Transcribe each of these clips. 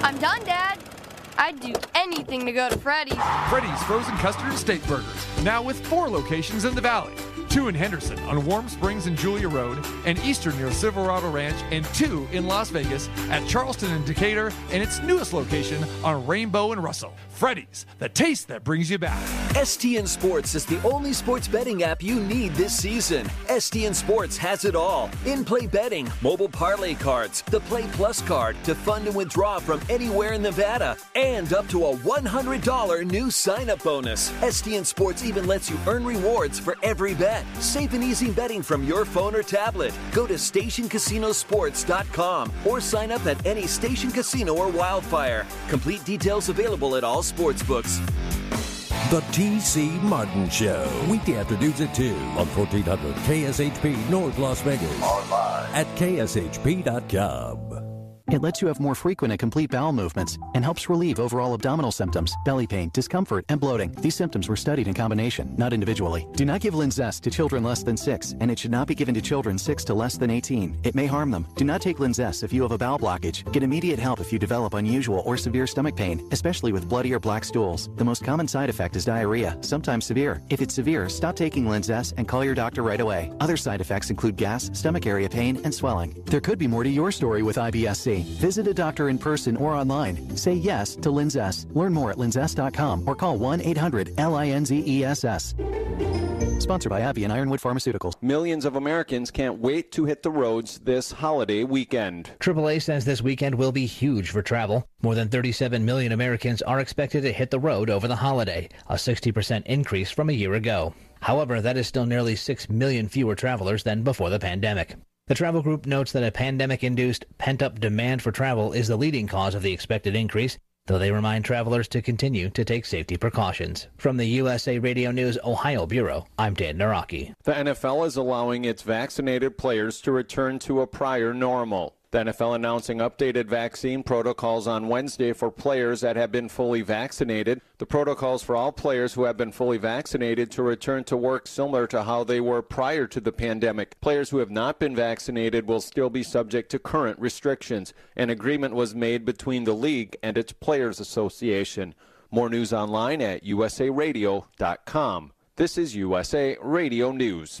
I'm done, Dad. I'd do anything to go to Freddy's. Freddy's Frozen Custard and Steak Burgers, now with 4 locations in the valley. 2 in Henderson on Warm Springs and Julia Road, and Eastern near Silverado Ranch, and 2 in Las Vegas at Charleston and Decatur, and its newest location on Rainbow and Russell. Freddy's, the taste that brings you back. STN Sports is the only sports betting app you need this season. STN Sports has it all. In-play betting, mobile parlay cards, the Play Plus card to fund and withdraw from anywhere in Nevada, and up to a $100 new sign-up bonus. STN Sports even lets you earn rewards for every bet. Safe and easy betting from your phone or tablet. Go to stationcasinosports.com or sign up at any Station Casino or Wildfire. Complete details available at all sportsbooks. The T.C. Martin Show. Weekday afternoons at 2 on 1400 KSHP North Las Vegas. Online at kshp.com. It lets you have more frequent and complete bowel movements and helps relieve overall abdominal symptoms, belly pain, discomfort, and bloating. These symptoms were studied in combination, not individually. Do not give Linzess to children less than 6, and it should not be given to children 6 to less than 18. It may harm them. Do not take Linzess if you have a bowel blockage. Get immediate help if you develop unusual or severe stomach pain, especially with bloody or black stools. The most common side effect is diarrhea, sometimes severe. If it's severe, stop taking Linzess and call your doctor right away. Other side effects include gas, stomach area pain, and swelling. There could be more to your story with IBS-C. Visit a doctor in person or online. Say yes to Linzess. Learn more at linzess.com or call 1-800-LINZESS. Sponsored by Abbey and Ironwood Pharmaceuticals. Millions of Americans can't wait to hit the roads this holiday weekend. AAA says this weekend will be huge for travel. More than 37 million Americans are expected to hit the road over the holiday, a 60% increase from a year ago. However, that is still nearly 6 million fewer travelers than before the pandemic. The travel group notes that a pandemic-induced pent-up demand for travel is the leading cause of the expected increase, though they remind travelers to continue to take safety precautions. From the USA Radio News Ohio Bureau, I'm Dan Naraki. The NFL is allowing its vaccinated players to return to a prior normal. The NFL announcing updated vaccine protocols on Wednesday for players that have been fully vaccinated. The protocols for all players who have been fully vaccinated to return to work similar to how they were prior to the pandemic. Players who have not been vaccinated will still be subject to current restrictions. An agreement was made between the league and its Players Association. More news online at usaradio.com. This is USA Radio News.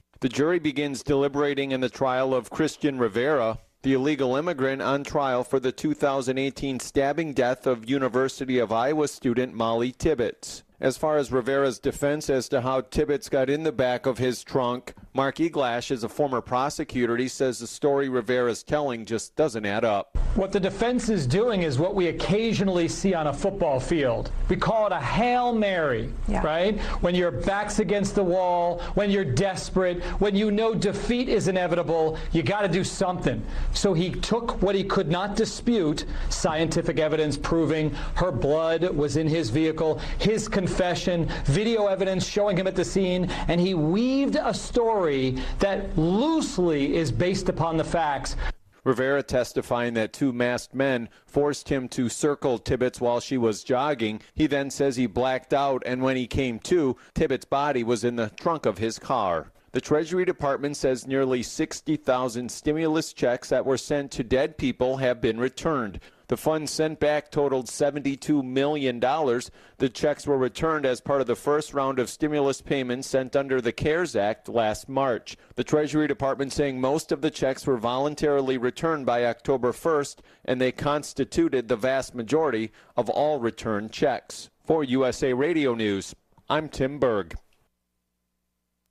The jury begins deliberating in the trial of Christian Rivera, the illegal immigrant on trial for the 2018 stabbing death of University of Iowa student Molly Tibbetts. As far as Rivera's defense as to how Tibbetts got in the back of his trunk, Mark Eglash is a former prosecutor. He says the story Rivera's telling just doesn't add up. What the defense is doing is what we occasionally see on a football field. We call it a Hail Mary, right? When your back's against the wall, when you're desperate, when you know defeat is inevitable, you got to do something. So he took what he could not dispute, scientific evidence proving her blood was in his vehicle, his confession, video evidence showing him at the scene, and he weaved a story that loosely is based upon the facts. Rivera testifying that 2 masked men forced him to circle Tibbetts while she was jogging. He then says he blacked out, and when he came to, Tibbetts' body was in the trunk of his car. The Treasury Department says nearly 60,000 stimulus checks that were sent to dead people have been returned. The funds sent back totaled $72 million. The checks were returned as part of the first round of stimulus payments sent under the CARES Act last March. The Treasury Department saying most of the checks were voluntarily returned by October 1st, and they constituted the vast majority of all returned checks. For USA Radio News, I'm Tim Berg.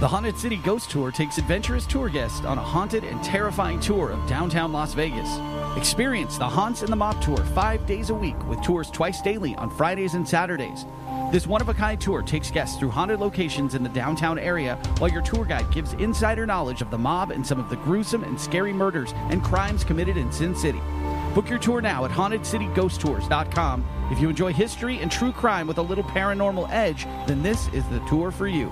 The Haunted City Ghost Tour takes adventurous tour guests on a haunted and terrifying tour of downtown Las Vegas. Experience the Haunts and the Mop Tour 5 days a week with tours twice daily on Fridays and Saturdays. This one-of-a-kind tour takes guests through haunted locations in the downtown area while your tour guide gives insider knowledge of the mob and some of the gruesome and scary murders and crimes committed in Sin City. Book your tour now at hauntedcityghosttours.com. If you enjoy history and true crime with a little paranormal edge, then this is the tour for you.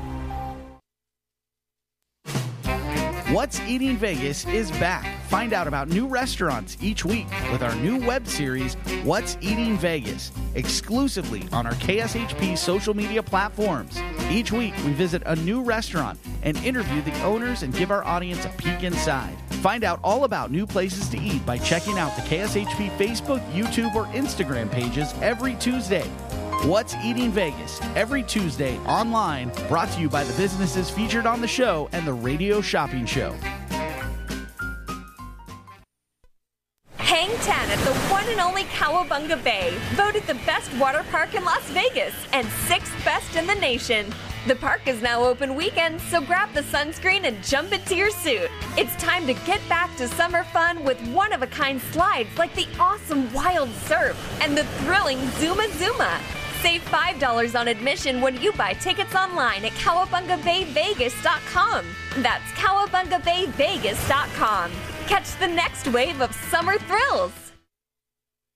What's Eating Vegas is back. Find out about new restaurants each week with our new web series, What's Eating Vegas, exclusively on our KSHP social media platforms. Each week, we visit a new restaurant and interview the owners and give our audience a peek inside. Find out all about new places to eat by checking out the KSHP Facebook, YouTube, or Instagram pages every Tuesday. What's Eating Vegas, every Tuesday online, brought to you by the businesses featured on the show and the Radio Shopping Show. Hang 10 at the one and only Cowabunga Bay, voted the best water park in Las Vegas and 6th best in the nation. The park is now open weekends, so grab the sunscreen and jump into your suit. It's time to get back to summer fun with one-of-a-kind slides like the awesome Wild Surf and the thrilling Zuma Zuma. Save $5 on admission when you buy tickets online at CowabungaBayVegas.com. That's CowabungaBayVegas.com. Catch the next wave of summer thrills.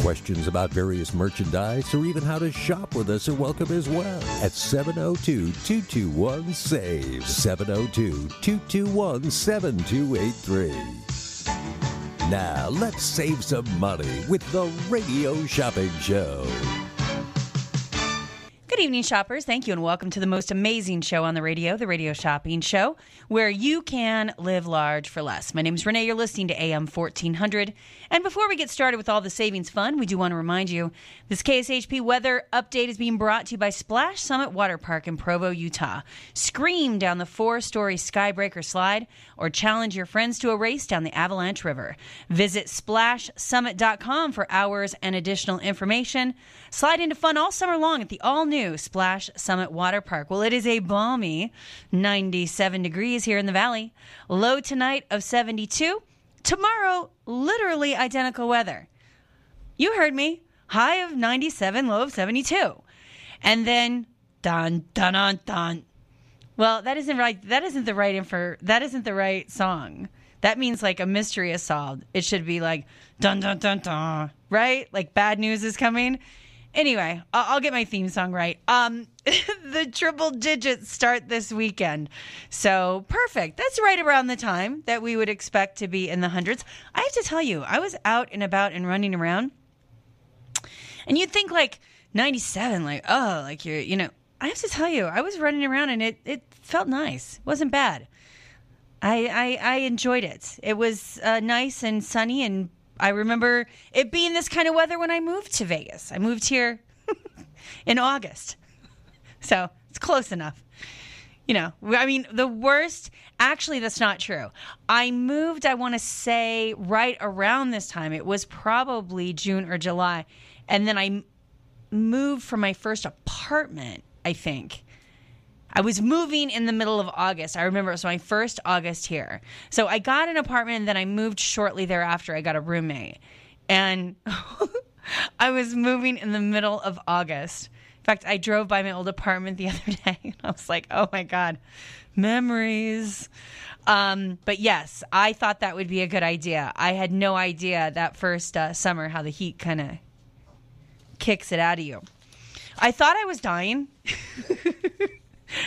Questions about various merchandise or even how to shop with us are welcome as well at 702-221-SAVE, 702-221-7283. Now, let's save some money with the Radio Shopping Show. Good evening, shoppers. Thank you and welcome to the most amazing show on the Radio Shopping Show, where you can live large for less. My name is Renee. You're listening to AM 1400. And before we get started with all the savings fun, we do want to remind you this KSHP weather update is being brought to you by Splash Summit Water Park in Provo, Utah. Scream down the four-story Skybreaker slide or challenge your friends to a race down the Avalanche River. Visit SplashSummit.com for hours and additional information. Slide into fun all summer long at the all-new Splash Summit Water Park. Well, it is a balmy 97 degrees here in the valley. Low tonight of 72. Tomorrow, literally identical weather. You heard me. High of 97, low of 72. And then dun dun dun dun. Well, that isn't the right song. That means like a mystery is solved. It should be like dun dun dun dun, right? Like bad news is coming. Anyway, I'll get my theme song right. The triple digits start this weekend. So perfect. That's right around the time that we would expect to be in the hundreds. I have to tell you, I was out and about and running around. And you'd think like 97, like, oh, like you're, you know. I have to tell you, I was running around and it felt nice. It wasn't bad. I enjoyed it. It was nice and sunny, and I remember it being this kind of weather when I moved to Vegas. I moved here in August. So it's close enough. You know, I mean, the worst, actually, that's not true. I moved, I want to say, right around this time. It was probably June or July. And then I moved from my first apartment, I think. I was moving in the middle of August. I remember it was my first August here. So I got an apartment, and then I moved shortly thereafter. I got a roommate. And I was moving in the middle of August. In fact, I drove by my old apartment the other day, and I was like, oh, my God, memories. But, yes, I thought that would be a good idea. I had no idea that first summer how the heat kind of kicks it out of you. I thought I was dying.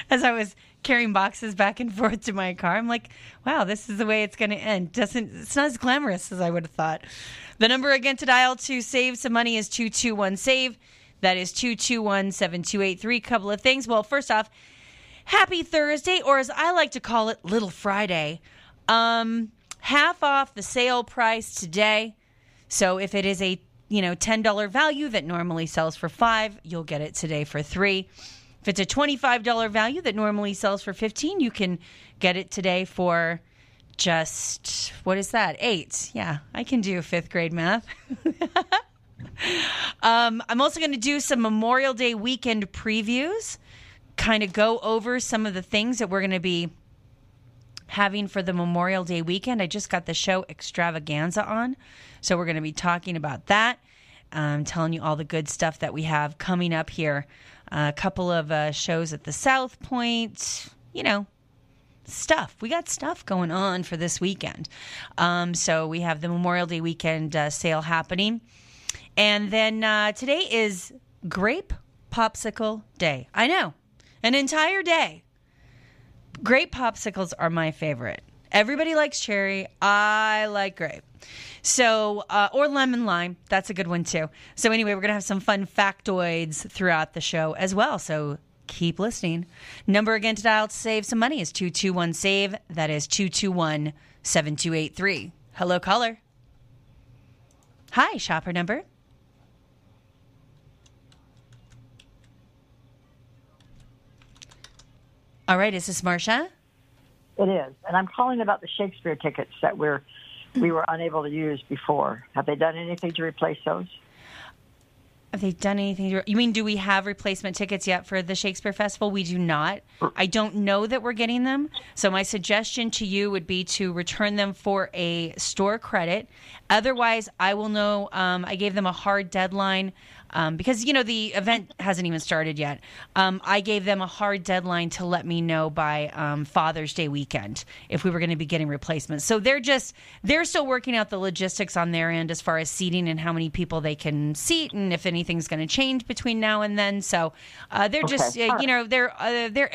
As I was carrying boxes back and forth to my car, I'm like, wow, this is the way it's going to end. It's not as glamorous as I would have thought. The number again to dial to save some money is 221-SAVE. That is 221-7283. Couple of things. Well, first off, happy Thursday, or as I like to call it, Little Friday. Half off the sale price today. So if it is a $10 value that normally sells for $5, you'll get it today for $3. If it's a $25 value that normally sells for $15, you can get it today for just, what is that, $8. Yeah, I can do fifth grade math. I'm also going to do some Memorial Day weekend previews, kind of go over some of the things that we're going to be having for the Memorial Day weekend. I just got the show Extravaganza on, so we're going to be talking about that. I'm telling you all the good stuff that we have coming up here. A couple of shows at the South Point, stuff. We got stuff going on for this weekend. So we have the Memorial Day weekend sale happening. And then today is Grape Popsicle Day. I know, an entire day. Grape popsicles are my favorite. Everybody likes cherry. I like grape. So, or lemon lime. That's a good one, too. So, anyway, we're going to have some fun factoids throughout the show as well. So, keep listening. Number again to dial to save some money is 221-SAVE. That is 221-7283. Hello, caller. Hi, shopper number. All right, is this Marsha? It is. And I'm calling about the Shakespeare tickets that we were unable to use before. Have they done anything to replace those? You mean, do we have replacement tickets yet for the Shakespeare Festival? We do not. I don't know that we're getting them. So my suggestion to you would be to return them for a store credit. Otherwise, I will know. I gave them a hard deadline because, the event hasn't even started yet. I gave them a hard deadline to let me know by Father's Day weekend if we were going to be getting replacements. So they're still working out the logistics on their end as far as seating and how many people they can seat and if anything's going to change between now and then. So they're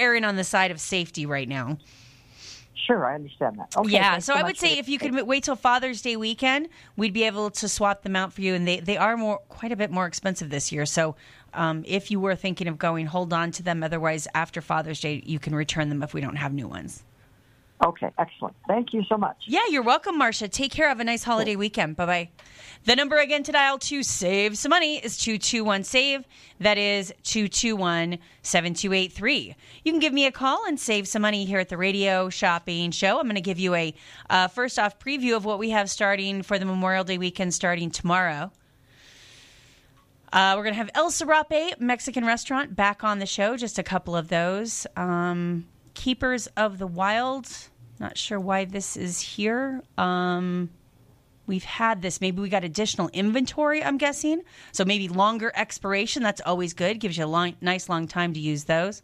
erring on the side of safety right now. Sure, I understand that. Okay, yeah, so I would say if you could wait till Father's Day weekend, we'd be able to swap them out for you. And they are quite a bit more expensive this year. So If you were thinking of going, hold on to them. Otherwise, after Father's Day, you can return them if we don't have new ones. Okay, excellent. Thank you so much. Yeah, you're welcome, Marcia. Take care. Have a nice holiday weekend. Bye-bye. The number again to dial to save some money is 221-SAVE. That is 221-7283. You can give me a call and save some money here at the radio shopping show. I'm going to give you a first-off preview of what we have starting for the Memorial Day weekend starting tomorrow. We're going to have El Serape Mexican Restaurant back on the show. Just a couple of those. Keepers of the Wild. Not sure why this is here. We've had this. Maybe we got additional inventory, I'm guessing. So maybe longer expiration. That's always good. Gives you a long, nice long time to use those.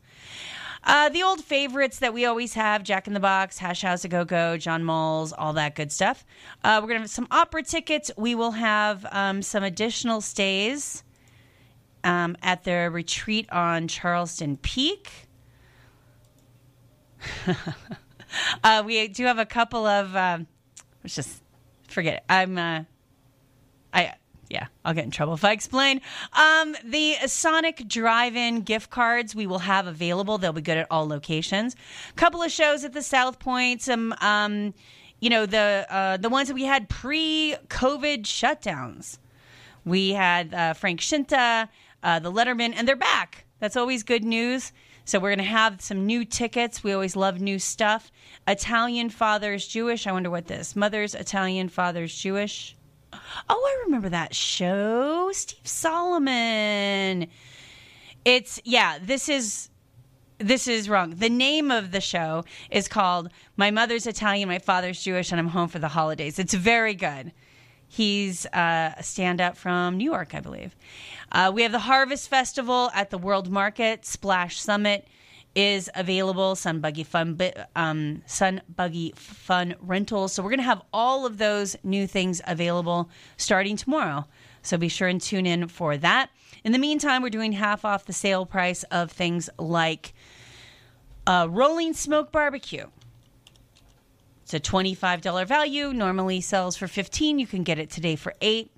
The old favorites that we always have, Jack in the Box, Hash House A Go-Go, John Mull's, all that good stuff. We're going to have some opera tickets. We will have some additional stays at the retreat on Charleston Peak. We do have a couple of, let's just forget it. I'll get in trouble if I explain. The Sonic Drive-In gift cards we will have available. They'll be good at all locations. A couple of shows at the South Point. Some, the ones that we had pre-COVID shutdowns. We had Frank Shinta, The Lettermen, and they're back. That's always good news. So we're going to have some new tickets. We always love new stuff. Italian, Fathers, Jewish. I wonder what this. Mothers, Italian, Fathers, Jewish. Oh, I remember that show. Steve Solomon. This is wrong. The name of the show is called My Mother's Italian, My Father's Jewish, and I'm Home for the Holidays. It's very good. He's a stand-up from New York, I believe. We have the Harvest Festival at the World Market. Splash Summit is available. Sun Buggy Fun Rentals. So we're going to have all of those new things available starting tomorrow. So be sure and tune in for that. In the meantime, we're doing half off the sale price of things like Rolling Smoke Barbecue. It's a $25 value. Normally sells for $15. You can get it today for $8.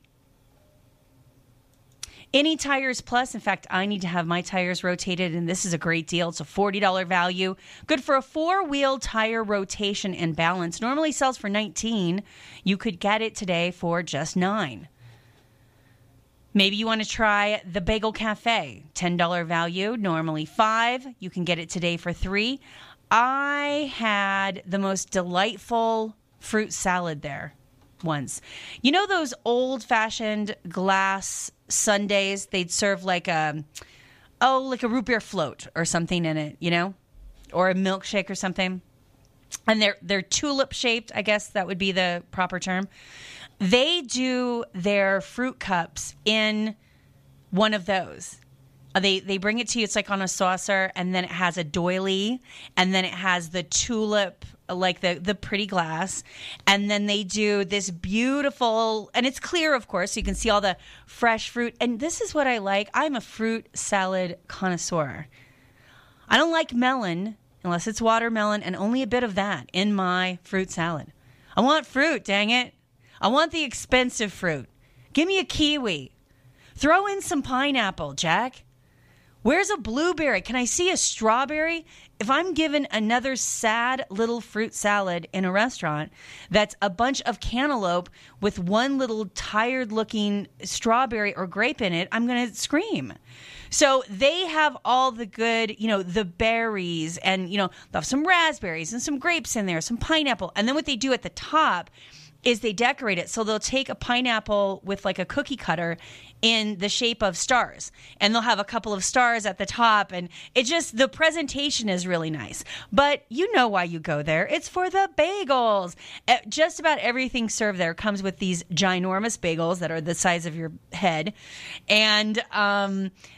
Any Tires Plus. In fact, I need to have my tires rotated, and this is a great deal. It's a $40 value. Good for a four-wheel tire rotation and balance. Normally sells for $19. You could get it today for just $9. Maybe you want to try the Bagel Cafe. $10 value. Normally $5. You can get it today for $3. I had the most delightful fruit salad there once. You know those old-fashioned glass sundaes? They'd serve like a root beer float or something in it, you know? Or a milkshake or something. And they're tulip-shaped, I guess that would be the proper term. They do their fruit cups in one of those. They bring it to you. It's like on a saucer, and then it has a doily, and then it has the tulip, like the pretty glass. And then they do this beautiful, and it's clear, of course, so you can see all the fresh fruit. And this is what I like. I'm a fruit salad connoisseur. I don't like melon unless it's watermelon, and only a bit of that in my fruit salad. I want fruit, dang it. I want the expensive fruit. Give me a kiwi. Throw in some pineapple, Jack. Where's a blueberry? Can I see a strawberry? If I'm given another sad little fruit salad in a restaurant that's a bunch of cantaloupe with one little tired-looking strawberry or grape in it, I'm going to scream. So they have all the good, the berries, and, they'll have some raspberries and some grapes in there, some pineapple. And then what they do at the top is they decorate it. So they'll take a pineapple with like a cookie cutter in the shape of stars, and they'll have a couple of stars at the top, and it just, the presentation is really nice. But you know why you go there. It's for the bagels. Just about everything served there comes with these ginormous bagels that are the size of your head, and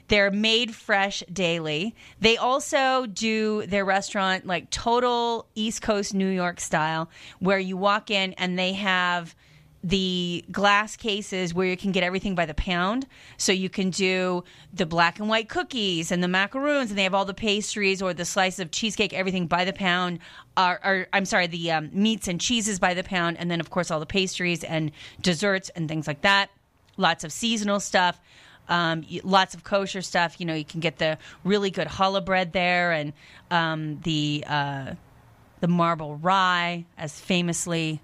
they're made fresh daily. They also do their restaurant like total East Coast New York style, where you walk in and they have the glass cases where you can get everything by the pound. So you can do the black and white cookies and the macaroons, and they have all the pastries or the slices of cheesecake, everything by the pound. The meats and cheeses by the pound. And then, of course, all the pastries and desserts and things like that. Lots of seasonal stuff. Lots of kosher stuff. You know, you can get the really good challah bread there, and the marble rye, as famously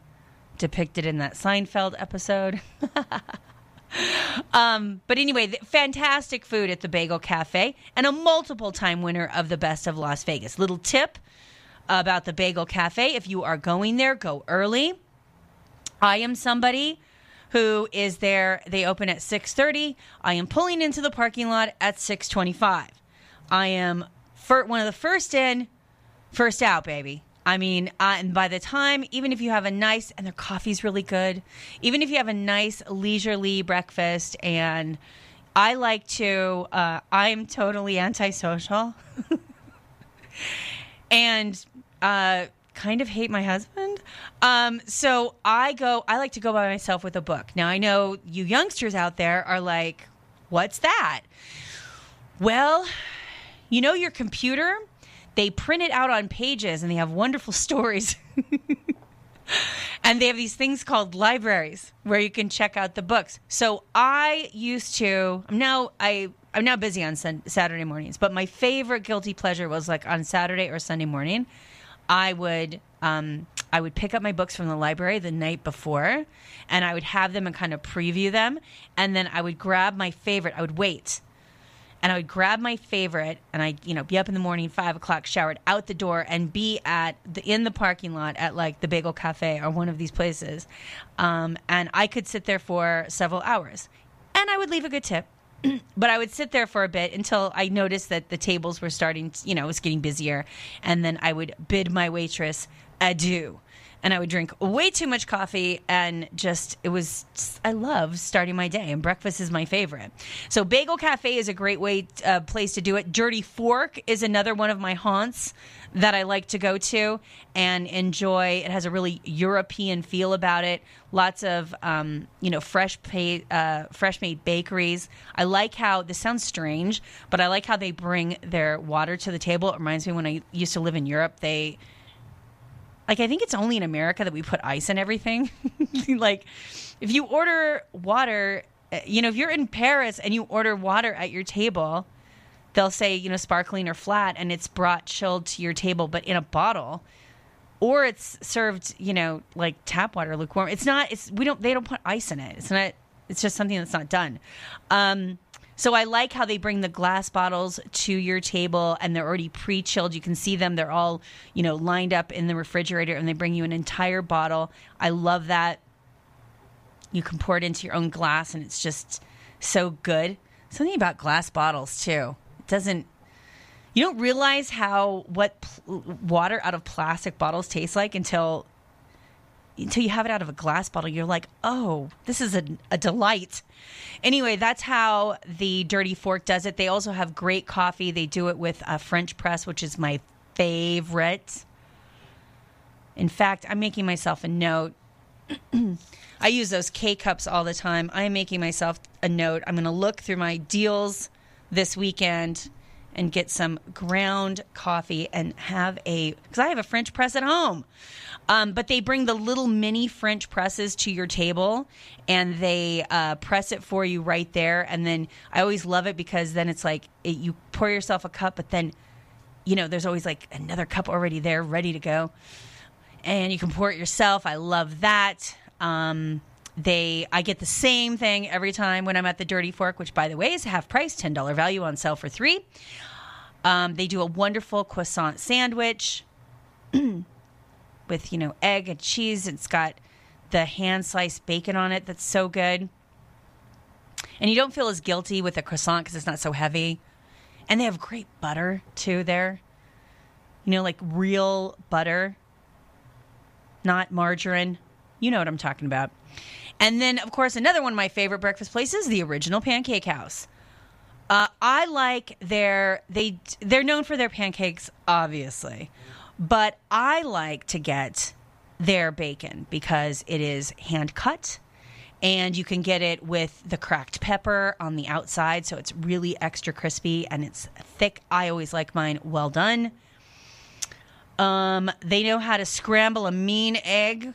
depicted in that Seinfeld episode. But anyway, fantastic food at the Bagel Cafe, and a multiple-time winner of the Best of Las Vegas. Little tip about the Bagel Cafe: if you are going there, go early. I am somebody who is there. They open at 6:30. I am pulling into the parking lot at 6:25. I am one of the first in, first out, baby. I mean, and by the time, even if you have a nice, and their coffee's really good, even if you have a nice leisurely breakfast, and I like to, I'm totally antisocial and kind of hate my husband. So I like to go by myself with a book. Now, I know you youngsters out there are like, what's that? Well, you know your computer? They print it out on pages, and they have wonderful stories. And they have these things called libraries where you can check out the books. So I used to, I'm now busy on Saturday mornings, but my favorite guilty pleasure was like on Saturday or Sunday morning, I would pick up my books from the library the night before, and I would have them and kind of preview them. And then I would grab my favorite. I would wait. And I would grab my favorite, and I'd, be up in the morning, 5 o'clock, showered, out the door, and be in the parking lot at like the Bagel Cafe or one of these places. And I could sit there for several hours, and I would leave a good tip, but I would sit there for a bit until I noticed that the tables were starting, it was getting busier. And then I would bid my waitress adieu. And I would drink way too much coffee, and I love starting my day, and breakfast is my favorite. So Bagel Cafe is a great place to do it. Dirty Fork is another one of my haunts that I like to go to and enjoy. It has a really European feel about it. Lots of, fresh made bakeries. I like how, this sounds strange, but I like how they bring their water to the table. It reminds me when I used to live in Europe, I think it's only in America that we put ice in everything. Like, if you order water, if you're in Paris and you order water at your table, they'll say, sparkling or flat, and it's brought chilled to your table, but in a bottle. Or it's served, like tap water, lukewarm. They don't put ice in it. It's just something that's not done. So I like how they bring the glass bottles to your table, and they're already pre-chilled. You can see them. They're all, lined up in the refrigerator, and they bring you an entire bottle. I love that. You can pour it into your own glass, and it's just so good. Something about glass bottles, too. You don't realize water out of plastic bottles tastes like until you have it out of a glass bottle. You're like, oh, this is a delight. Anyway, that's how the Dirty Fork does it. They also have great coffee. They do it with a French press, which is my favorite. In fact, I'm making myself a note. I use those K-cups all the time. I'm making myself a note. I'm going to look through my deals this weekend and get some ground coffee and because I have a French press at home. But they bring the little mini French presses to your table, and they press it for you right there. And then I always love it because then it's like you pour yourself a cup, but then, there's always like another cup already there ready to go. And you can pour it yourself. I love that. I get the same thing every time when I'm at the Dirty Fork, which, by the way, is half price, $10 value on sale for $3. They do a wonderful croissant sandwich with, egg and cheese. It's got the hand-sliced bacon on it. That's so good. And you don't feel as guilty with a croissant because it's not so heavy. And they have great butter, too, there. Like real butter, not margarine. You know what I'm talking about. And then, of course, another one of my favorite breakfast places, the Original Pancake House. I like they're known for their pancakes, obviously. But I like to get their bacon because it is hand cut. And you can get it with the cracked pepper on the outside. So it's really extra crispy and it's thick. I always like mine well done. They know how to scramble a mean egg,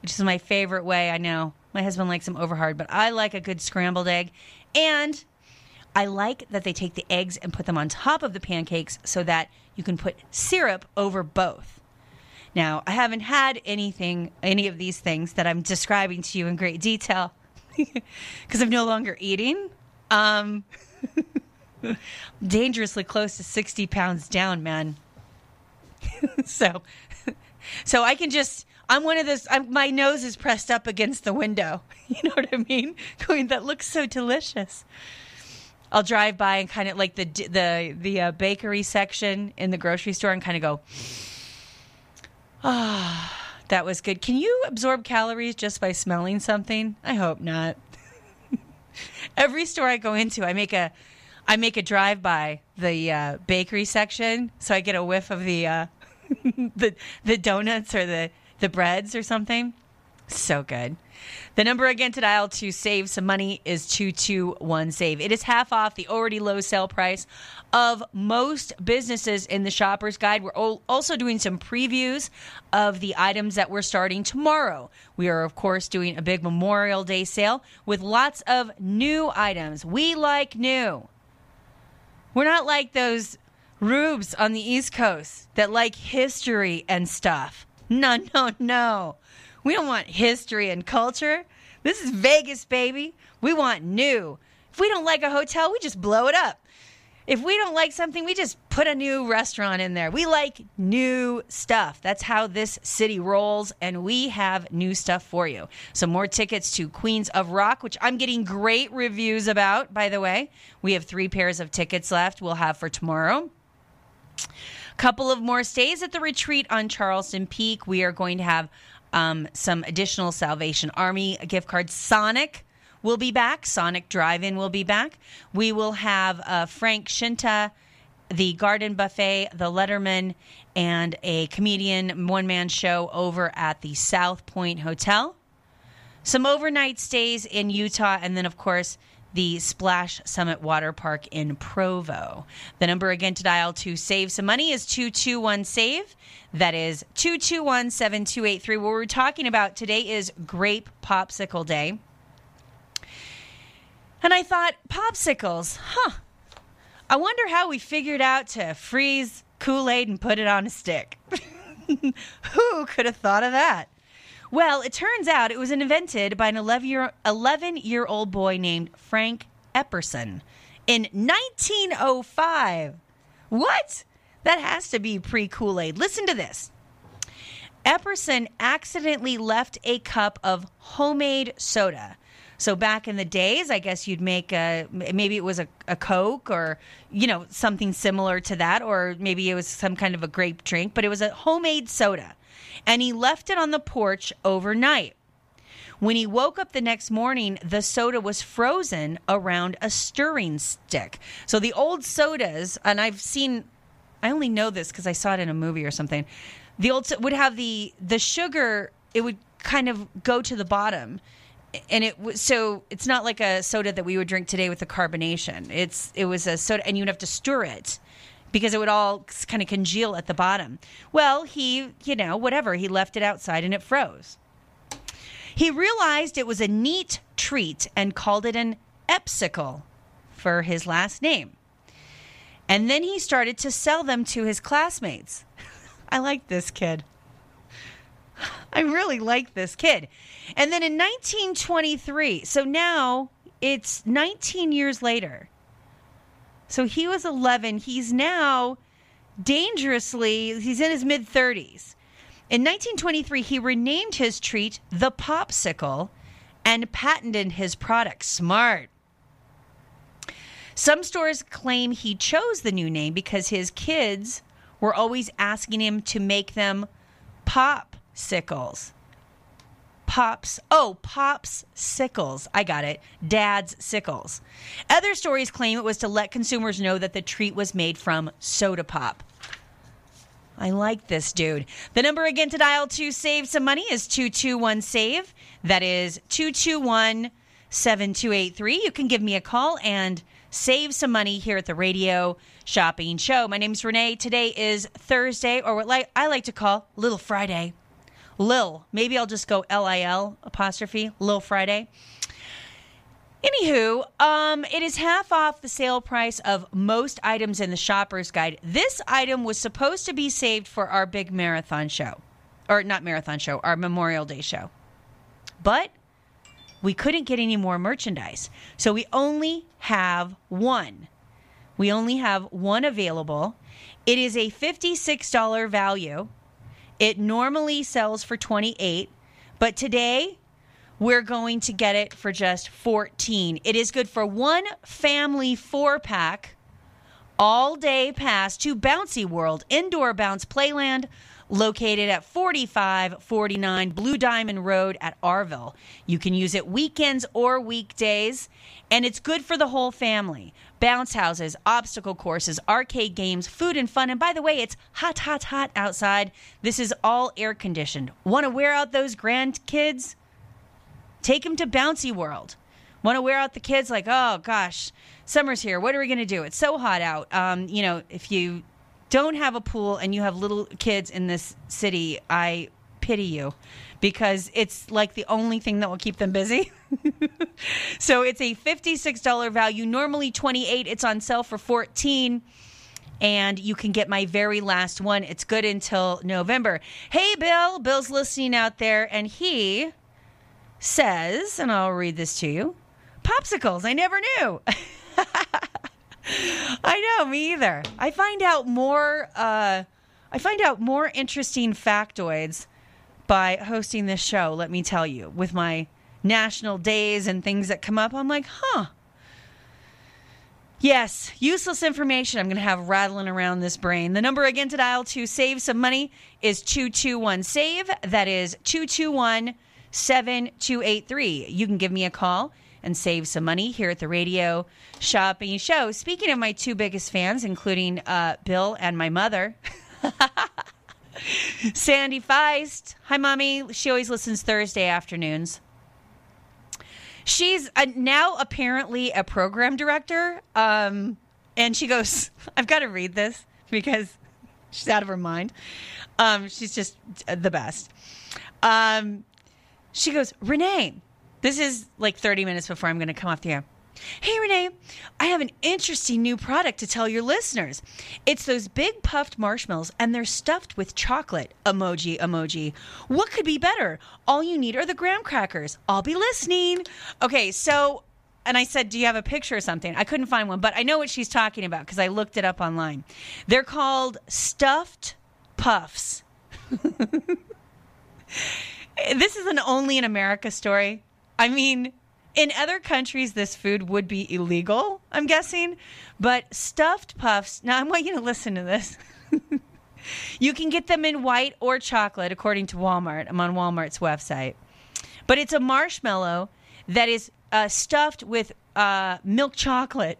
which is my favorite way. I know my husband likes them over hard, but I like a good scrambled egg. And I like that they take the eggs and put them on top of the pancakes so that you can put syrup over both. Now, I haven't had any of these things that I'm describing to you in great detail because I'm no longer eating. Dangerously close to 60 pounds down, man. So I can just... I'm one of those, my nose is pressed up against the window. You know what I mean? Going, that looks so delicious. I'll drive by and kind of like the bakery section in the grocery store and kind of go, ah, oh, that was good. Can you absorb calories just by smelling something? I hope not. Every store I go into, I make a drive by the bakery section so I get a whiff of the the donuts or the breads or something. So good. The number again to dial to save some money is 221-SAVE. It is half off the already low sale price of most businesses in the Shopper's Guide. We're also doing some previews of the items that we're starting tomorrow. We are, of course, doing a big Memorial Day sale with lots of new items. We like new. We're not like those rubes on the East Coast that like history and stuff. No. We don't want history and culture. This is Vegas, baby. We want new. If we don't like a hotel, we just blow it up. If we don't like something, we just put a new restaurant in there. We like new stuff. That's how this city rolls, and we have new stuff for you. Some more tickets to Queens of Rock, which I'm getting great reviews about, by the way. We have 3 pairs of tickets left we'll have for tomorrow. Couple of more stays at the retreat on Charleston Peak. We are going to have some additional Salvation Army gift cards. Sonic will be back. Sonic Drive-In will be back. We will have Frank Shinta, the Garden Buffet, The Lettermen, and a comedian one-man show over at the South Point Hotel. Some overnight stays in Utah, and then, of course, the Splash Summit Water Park in Provo. The number again to dial to save some money is 221-SAVE. That is 221-7283. What we're talking about today is Grape Popsicle Day. And I thought, popsicles, I wonder how we figured out to freeze Kool-Aid and put it on a stick. Who could have thought of that? Well, it turns out it was invented by an 11-year-old boy named Frank Epperson in 1905. What? That has to be pre-Kool-Aid. Listen to this. Epperson accidentally left a cup of homemade soda. So back in the days, I guess you'd make maybe it was a Coke or, something similar to that, or maybe it was some kind of a grape drink, but it was a homemade soda. And he left it on the porch overnight. When he woke up the next morning, the soda was frozen around a stirring stick. So the old sodas, and I only know this because I saw it in a movie or something. The old would have the sugar, it would kind of go to the bottom. And so it's not like a soda that we would drink today with the carbonation. It was a soda, and you'd have to stir it, because it would all kind of congeal at the bottom. Well, he left it outside and it froze. He realized it was a neat treat and called it an Epsicle for his last name. And then he started to sell them to his classmates. I like this kid. I really like this kid. And then in 1923, so now it's 19 years later. So he was 11. He's now he's in his mid-30s. In 1923, he renamed his treat the Popsicle and patented his product. Smart. Some stores claim he chose the new name because his kids were always asking him to make them Popsicles. Popsicles. I got it. Dad's sickles. Other stories claim it was to let consumers know that the treat was made from soda pop. I like this dude. The number again to dial to save some money is 221-SAVE. That is 221-7283. You can give me a call and save some money here at the Radio Shopping Show. My name's Renee. Today is Thursday, or what I like to call Little Friday. Lil. Maybe I'll just go LIL / Lil Friday. Anywho, it is half off the sale price of most items in the shopper's guide. This item was supposed to be saved for our big marathon show. Or not marathon show, our Memorial Day show. But we couldn't get any more merchandise. So we only have one. We only have one available. It is a $56 value. It normally sells for $28, but today we're going to get it for just $14. It is good for one family 4-pack all-day pass to Bouncy World Indoor Bounce Playland, located at 4549 Blue Diamond Road at Arville. You can use it weekends or weekdays, and it's good for the whole family. Bounce houses, obstacle courses, arcade games, food and fun. And by the way, it's hot, hot, hot outside. This is all air conditioned. Want to wear out those grandkids? Take them to Bouncy World. Want to wear out the kids? Like, oh gosh, summer's here. What are we going to do? It's so hot out. You know, if you don't have a pool and you have little kids in this city, I pity you, because it's like the only thing that will keep them busy. So it's a $56 value, normally $28. It's on sale for $14, and you can get my very last one. It's good until November. Hey, Bill. Bill's listening out there, and he says, and I'll read this to you, popsicles, I never knew. I know, me either. I find out more interesting factoids by hosting this show, let me tell you, with my national days and things that come up. I'm like, huh. Yes, useless information I'm going to have rattling around this brain. The number again to dial to save some money is 221-SAVE. That is 221-7283. You can give me a call and save some money here at the Radio Shopping Show. Speaking of my two biggest fans, including Bill and my mother, Sandy Feist. Hi, Mommy. She always listens Thursday afternoons. She's now apparently a program director, and she goes, I've got to read this because she's out of her mind. She's just the best. She goes, Renee, this is like 30 minutes before I'm going to come off the air. Hey, Renee, I have an interesting new product to tell your listeners. It's those big puffed marshmallows, and they're stuffed with chocolate. Emoji, emoji. What could be better? All you need are the graham crackers. I'll be listening. Okay, so, and I said, do you have a picture or something? I couldn't find one, but I know what she's talking about because I looked it up online. They're called stuffed puffs. This is an only in America story. I mean, in other countries, this food would be illegal, I'm guessing. But stuffed puffs, now I want you to listen to this. You can get them in white or chocolate, according to Walmart. I'm on Walmart's website. But it's a marshmallow that is stuffed with milk chocolate.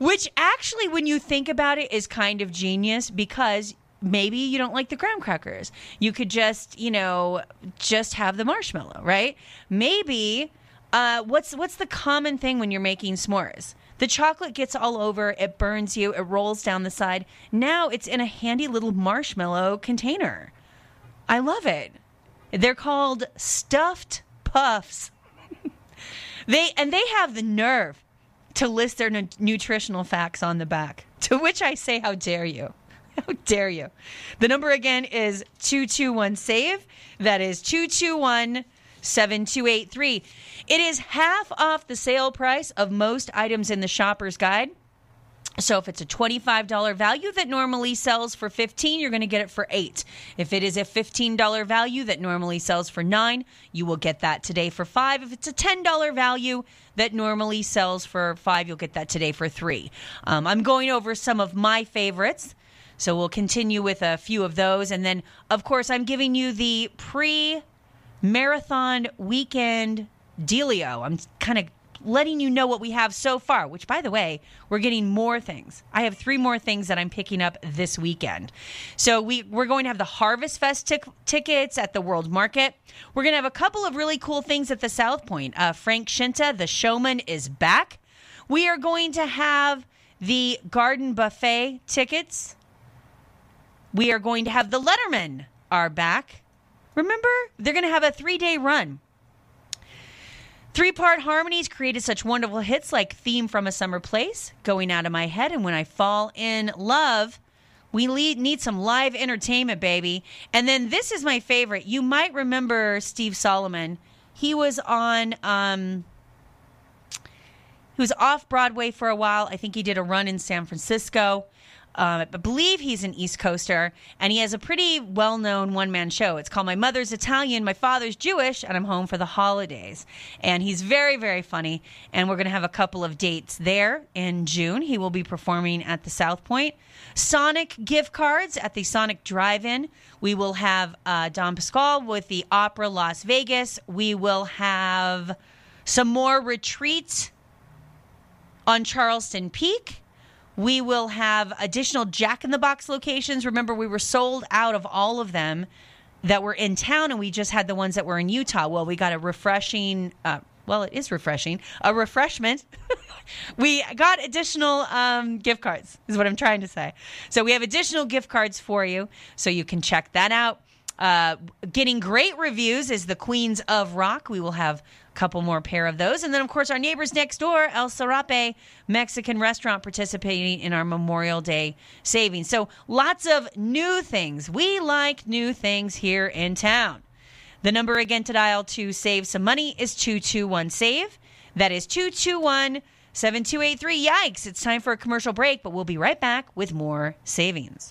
Which actually, when you think about it, is kind of genius, because maybe you don't like the graham crackers. You could just, you know, just have the marshmallow, right? Maybe, what's the common thing when you're making s'mores? The chocolate gets all over, it burns you, it rolls down the side. Now it's in a handy little marshmallow container. I love it. They're called stuffed puffs. They have the nerve to list their nutritional facts on the back, to which I say, how dare you? How dare you? The number again is 221-SAVE. That is 221-7283. It is half off the sale price of most items in the shopper's guide. So if it's a $25 value that normally sells for $15, you're going to get it for $8. If it is a $15 value that normally sells for $9, you will get that today for $5. If it's a $10 value that normally sells for $5, you'll get that today for $3. I'm going over some of my favorites. So we'll continue with a few of those. And then, of course, I'm giving you the pre-marathon weekend dealio. I'm kind of letting you know what we have so far, which, by the way, we're getting more things. I have 3 more things that I'm picking up this weekend. So we're going to have the Harvest Fest tickets at the World Market. We're going to have a couple of really cool things at the South Point. Frank Shinta, the showman, is back. We are going to have the Garden Buffet tickets. We are going to have The Lettermen are back. Remember, they're going to have a 3-day run. Three-part harmonies created such wonderful hits like Theme from a Summer Place, Going Out of My Head, and When I Fall in Love. We need some live entertainment, baby. And then this is my favorite. You might remember Steve Solomon. He was on... he was off Broadway for a while. I think he did a run in San Francisco. I believe he's an East Coaster, and he has a pretty well-known one-man show. It's called My Mother's Italian, My Father's Jewish, and I'm Home for the Holidays. And he's very, very funny, and we're going to have a couple of dates there in June. He will be performing at the South Point. Sonic gift cards at the Sonic Drive-In. We will have Don Pasquale with the Opera Las Vegas. We will have some more retreats on Charleston Peak. We will have additional Jack-in-the-Box locations. Remember, we were sold out of all of them that were in town, and we just had the ones that were in Utah. Well, we got a refreshing, well, it is refreshing, a refreshment. We got additional gift cards, is what I'm trying to say. So we have additional gift cards for you, so you can check that out. Getting great reviews is the Queens of Rock. We will have a couple more pair of those. And then, of course, our neighbors next door, El Serape Mexican restaurant, participating in our Memorial Day savings. So lots of new things. We like new things here in town. The number again to dial to save some money is 221-SAVE. That is 221-7283. Yikes, it's time for a commercial break, but we'll be right back with more savings.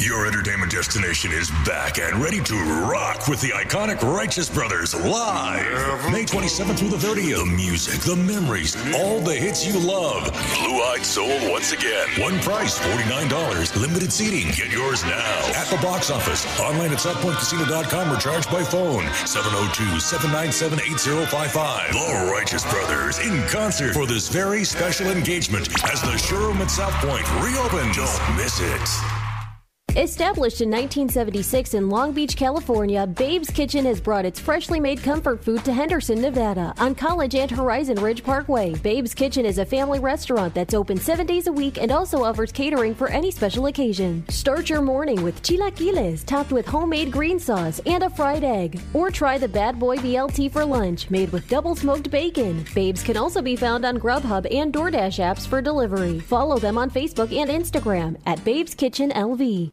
Your entertainment destination is back and ready to rock with the iconic Righteous Brothers live. May 27th through the 30th. The music, the memories, all the hits you love. Blue-Eyed Soul once again. One price, $49. Limited seating. Get yours now. At the box office. Online at southpointcasino.com or charged by phone. 702-797-8055. The Righteous Brothers in concert for this very special engagement as the showroom at South Point reopens. Don't miss it. Established in 1976 in Long Beach, California, Babe's Kitchen has brought its freshly made comfort food to Henderson, Nevada, on College and Horizon Ridge Parkway. Babe's Kitchen is a family restaurant that's open 7 days a week and also offers catering for any special occasion. Start your morning with chilaquiles, topped with homemade green sauce and a fried egg. Or try the Bad Boy BLT for lunch, made with double-smoked bacon. Babe's can also be found on Grubhub and DoorDash apps for delivery. Follow them on Facebook and Instagram at Babe's Kitchen LV.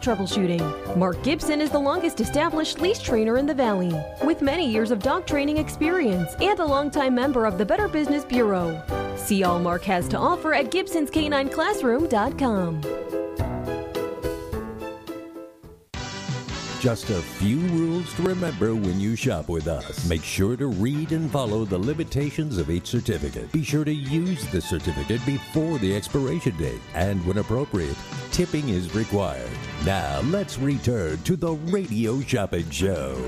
troubleshooting. Mark Gibson is the longest established leash trainer in the Valley, with many years of dog training experience and a longtime member of the Better Business Bureau. See all Mark has to offer at GibsonsCanineClassroom.com. Just a few rules to remember when you shop with us. Make sure to read and follow the limitations of each certificate. Be sure to use the certificate before the expiration date, and when appropriate, tipping is required. Now, let's return to the Radio Shopping Show.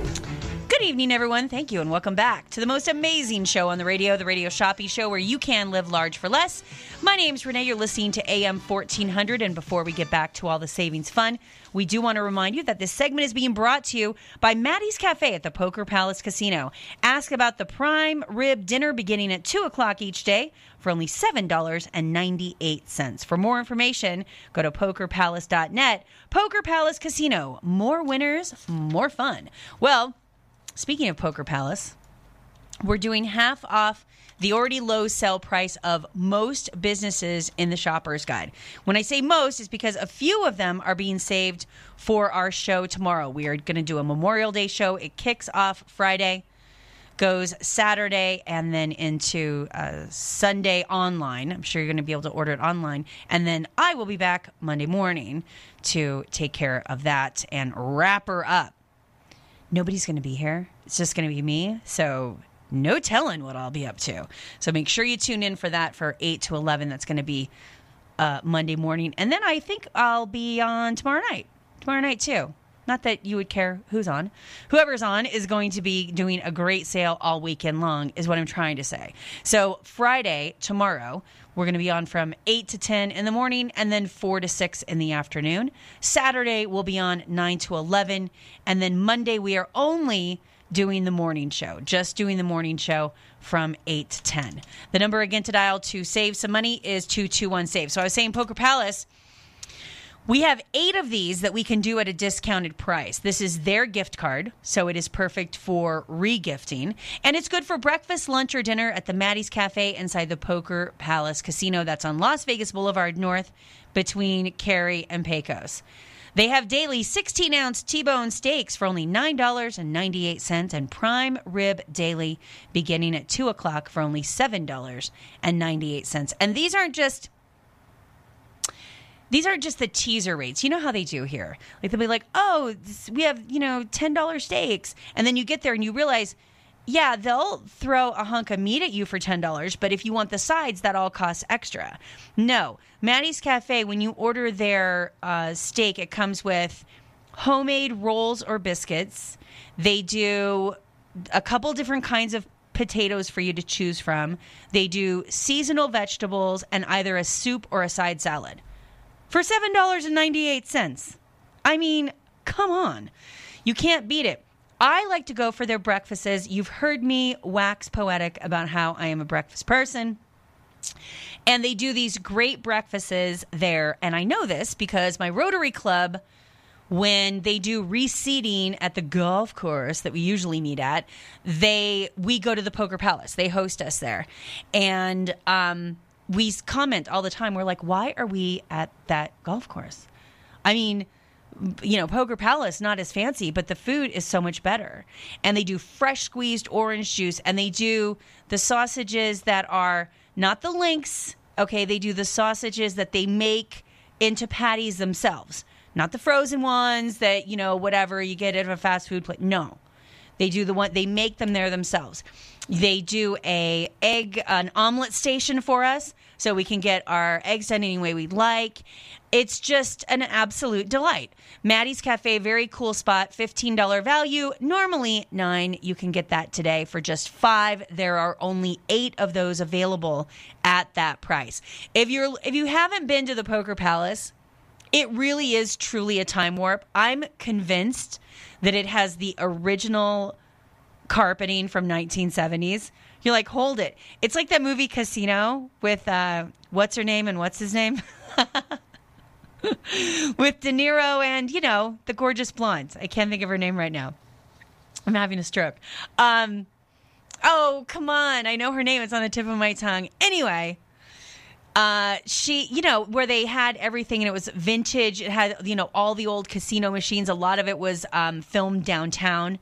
Good evening, everyone. Thank you, and welcome back to the most amazing show on the Radio Shopping Show, where you can live large for less. My name's Renee. You're listening to AM 1400, and before we get back to all the savings fun, we do want to remind you that this segment is being brought to you by Maddie's Cafe at the Poker Palace Casino. Ask about the prime rib dinner beginning at 2 o'clock each day for only $7.98. For more information, go to PokerPalace.net. Poker Palace Casino. More winners, more fun. Well, speaking of Poker Palace, we're doing half off the already low sell price of most businesses in the Shopper's Guide. When I say most, it's because a few of them are being saved for our show tomorrow. We are going to do a Memorial Day show. It kicks off Friday, goes Saturday, and then into Sunday online. I'm sure you're going to be able to order it online. And then I will be back Monday morning to take care of that and wrap her up. Nobody's going to be here. It's just going to be me. So no telling what I'll be up to. So make sure you tune in for that for 8 to 11. That's going to be Monday morning. And then I think I'll be on tomorrow night. Tomorrow night, too. Not that you would care who's on. Whoever's on is going to be doing a great sale all weekend long is what I'm trying to say. So Friday, tomorrow, we're going to be on from 8 to 10 in the morning and then 4 to 6 in the afternoon. Saturday, we'll be on 9 to 11. And then Monday, we are only doing the morning show, just doing the morning show from 8 to 10. The number again to dial to save some money is 221-SAVE. So I was saying Poker Palace, we have 8 of these that we can do at a discounted price. This is their gift card, so it is perfect for regifting. And it's good for breakfast, lunch, or dinner at the Maddie's Cafe inside the Poker Palace Casino. That's on Las Vegas Boulevard North between Cary and Pecos. They have daily 16-ounce T-bone steaks for only $9.98 and prime rib daily beginning at 2 o'clock for only $7.98. And these aren't just... these aren't just the teaser rates. You know how they do here. Like they'll be like, oh, we have, you know, $10 steaks. And then you get there and you realize, yeah, they'll throw a hunk of meat at you for $10. But if you want the sides, that all costs extra. No. Maddie's Cafe, when you order their steak, it comes with homemade rolls or biscuits. They do a couple different kinds of potatoes for you to choose from. They do seasonal vegetables and either a soup or a side salad. For $7.98. I mean, come on. You can't beat it. I like to go for their breakfasts. You've heard me wax poetic about how I am a breakfast person. And they do these great breakfasts there. And I know this because my Rotary Club, when they do reseating at the golf course that we usually meet at, we go to the Poker Palace. They host us there. And we comment all the time. We're like, why are we at that golf course? I mean, you know, Poker Palace, not as fancy, but the food is so much better. And they do fresh squeezed orange juice. And they do the sausages that are not the links. Okay, they do the sausages that they make into patties themselves. Not the frozen ones that, you know, whatever you get at a fast food place. No. They do the one, they make them there themselves. They do an omelet station for us so we can get our eggs done any way we'd like. It's just an absolute delight. Maddie's Cafe, very cool spot, $15 value. Normally $9. You can get that today for just $5. There are only 8 of those available at that price. If you haven't been to the Poker Palace, it really is truly a time warp. I'm convinced that it has the original carpeting from 1970s. You're like, hold it. It's like that movie Casino with what's her name and what's his name? With De Niro and, you know, the gorgeous blondes. I can't think of her name right now. I'm having a stroke. Oh, come on. I know her name. It's on the tip of my tongue. Anyway, she, you know, where they had everything and it was vintage. It had, you know, all the old casino machines. A lot of it was filmed downtown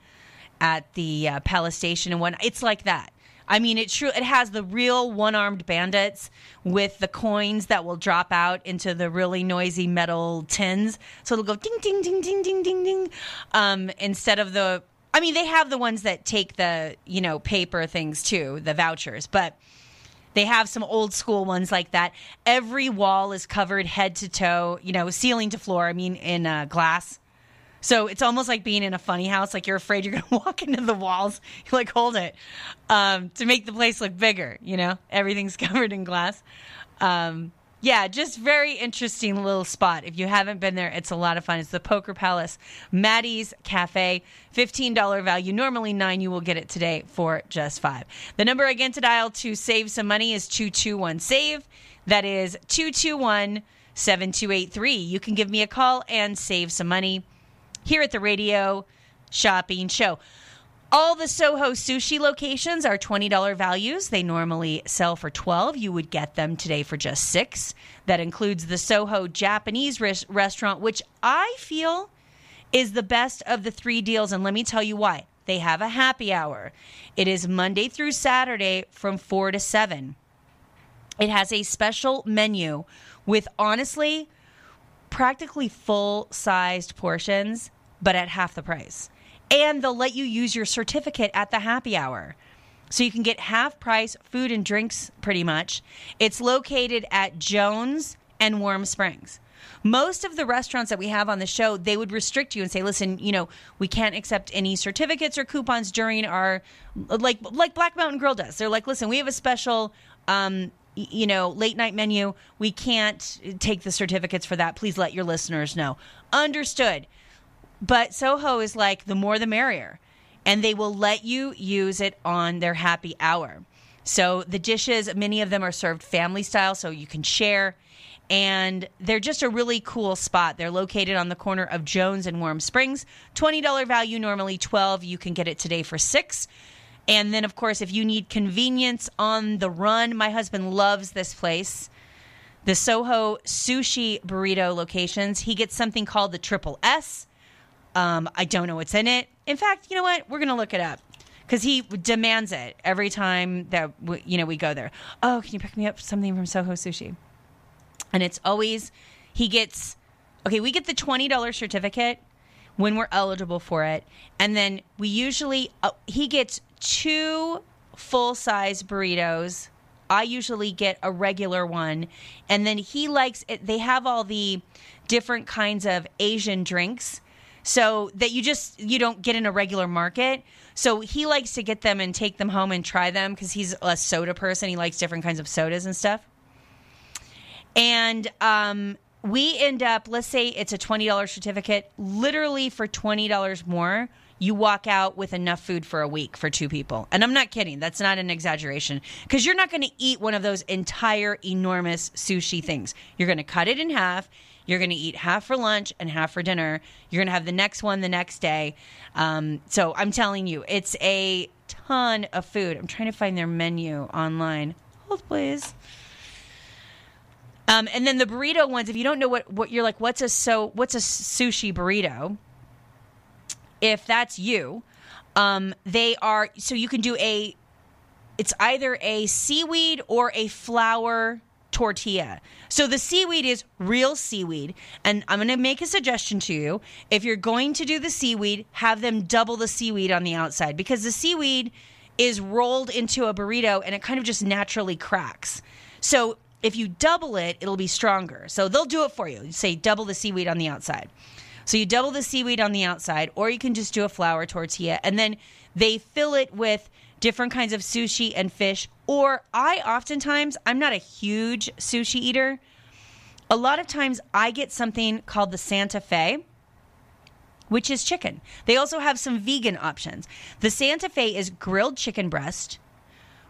at the Palace Station and whatnot. It's like that. I mean, it's true. It has the real one-armed bandits with the coins that will drop out into the really noisy metal tins. So it'll go ding, ding, ding, ding, ding, ding, ding. Instead of the... I mean, they have the ones that take the, you know, paper things too, the vouchers. But they have some old-school ones like that. Every wall is covered head to toe, you know, ceiling to floor, I mean, in glass. So it's almost like being in a funny house. Like you're afraid you're going to walk into the walls. You're like, hold it, to make the place look bigger. You know, everything's covered in glass. Yeah, just very interesting little spot. If you haven't been there, it's a lot of fun. It's the Poker Palace, Maddie's Cafe, $15 value. Normally $9, you will get it today for just $5. The number again to dial to save some money is 221-SAVE. That is 221-7283. You can give me a call and save some money. Here at the Radio Shopping Show. All the Soho sushi locations are $20 values. They normally sell for $12. You would get them today for just $6. That includes the Soho Japanese Restaurant, which I feel is the best of the three deals. And let me tell you why. They have a happy hour. It is Monday through Saturday from 4 to 7. It has a special menu with, honestly, practically full-sized portions, but at half the price. And they'll let you use your certificate at the happy hour. So you can get half-price food and drinks, pretty much. It's located at Jones and Warm Springs. Most of the restaurants that we have on the show, they would restrict you and say, listen, you know, we can't accept any certificates or coupons during our, like Black Mountain Grill does. They're like, listen, we have a special... you know, late night menu, we can't take the certificates for that. Please let your listeners know. Understood. But Soho is like, the more the merrier. And they will let you use it on their happy hour. So the dishes, many of them are served family style, so you can share. And they're just a really cool spot. They're located on the corner of Jones and Warm Springs. $20 value, normally $12. You can get it today for $6. And then, of course, if you need convenience on the run, my husband loves this place, the Soho Sushi Burrito locations. He gets something called the Triple S. I don't know what's in it. In fact, you know what? We're going to look it up because he demands it every time that we go there. Oh, can you pick me up something from Soho Sushi? And it's always we get the $20 certificate when we're eligible for it. And then we usually, he gets 2 full-size burritos. I usually get a regular one. And then he likes it. They have all the different kinds of Asian drinks so that you don't get in a regular market. So he likes to get them and take them home and try them because he's a soda person. He likes different kinds of sodas and stuff. And we end up, let's say it's a $20 certificate, literally for $20 more, you walk out with enough food for a week for 2 people. And I'm not kidding. That's not an exaggeration. Because you're not going to eat one of those entire enormous sushi things. You're going to cut it in half. You're going to eat half for lunch and half for dinner. You're going to have the next one the next day. So I'm telling you, it's a ton of food. I'm trying to find their menu online. Hold, please. And then the burrito ones, if you don't know what you're like, what's a sushi burrito? If that's you, they are, so you can do it's either a seaweed or a flour tortilla. So the seaweed is real seaweed. And I'm going to make a suggestion to you. If you're going to do the seaweed, have them double the seaweed on the outside because the seaweed is rolled into a burrito and it kind of just naturally cracks. So if you double it, it'll be stronger. So they'll do it for you. You say double the seaweed on the outside. So you double the seaweed on the outside, or you can just do a flour tortilla. And then they fill it with different kinds of sushi and fish. Or I'm not a huge sushi eater. A lot of times I get something called the Santa Fe, which is chicken. They also have some vegan options. The Santa Fe is grilled chicken breast,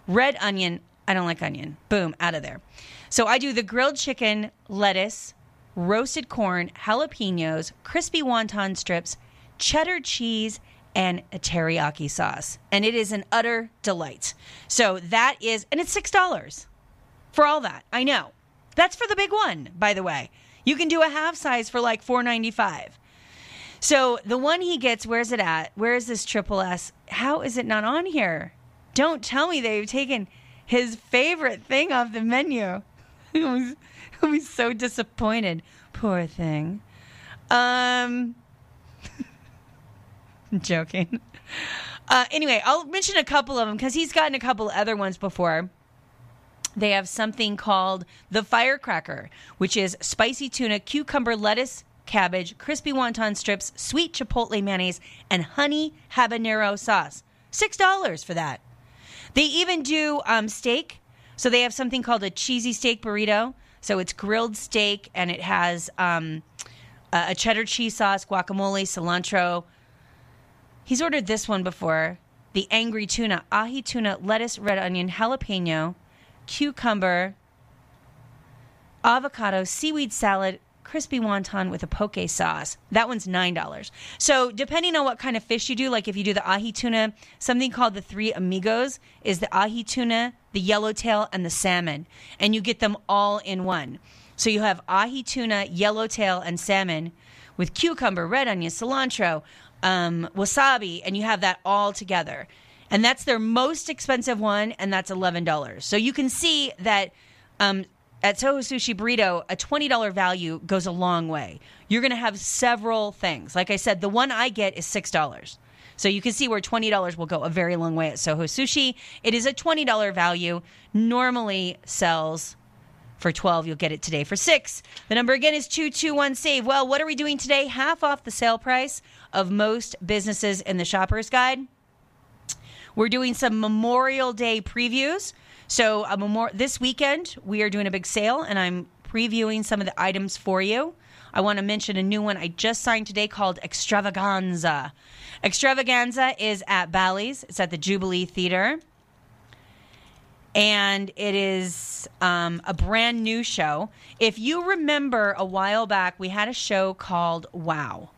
red onion. I don't like onion. Boom, out of there. So I do the grilled chicken, lettuce, roasted corn, jalapenos, crispy wonton strips, cheddar cheese, and a teriyaki sauce. And it is an utter delight. So that is, and it's $6 for all that. I know. That's for the big one, by the way. You can do a half size for like $4.95. So the one he gets, where's it at? Where is this triple S? How is it not on here? Don't tell me they've taken his favorite thing off the menu. He'll be so disappointed. Poor thing. I'm joking. Anyway, I'll mention a couple of them because he's gotten a couple other ones before. They have something called the Firecracker, which is spicy tuna, cucumber, lettuce, cabbage, crispy wonton strips, sweet chipotle mayonnaise, and honey habanero sauce. $6 for that. They even do steak. So they have something called a cheesy steak burrito. So it's grilled steak, and it has a cheddar cheese sauce, guacamole, cilantro. He's ordered this one before. The Angry Tuna, ahi tuna, lettuce, red onion, jalapeno, cucumber, avocado, seaweed salad, crispy wonton with a poke sauce. That one's $9. So depending on what kind of fish you do, like if you do the ahi tuna, something called the Three Amigos is the ahi tuna, the yellowtail, and the salmon. And you get them all in one. So you have ahi tuna, yellowtail, and salmon with cucumber, red onion, cilantro, wasabi, and you have that all together. And that's their most expensive one, and that's $11. So you can see that at Soho Sushi Burrito, a $20 value goes a long way. You're going to have several things. Like I said, the one I get is $6. So you can see where $20 will go a very long way at Soho Sushi. It is a $20 value. Normally sells for $12. You'll get it today for $6. The number again is 221-SAVE. Well, what are we doing today? Half off the sale price of most businesses in the Shopper's Guide. We're doing some Memorial Day previews. So this weekend, we are doing a big sale, and I'm previewing some of the items for you. I want to mention a new one I just signed today called Extravaganza. Extravaganza is at Bally's. It's at the Jubilee Theater. And it is a brand new show. If you remember a while back, we had a show called Wow.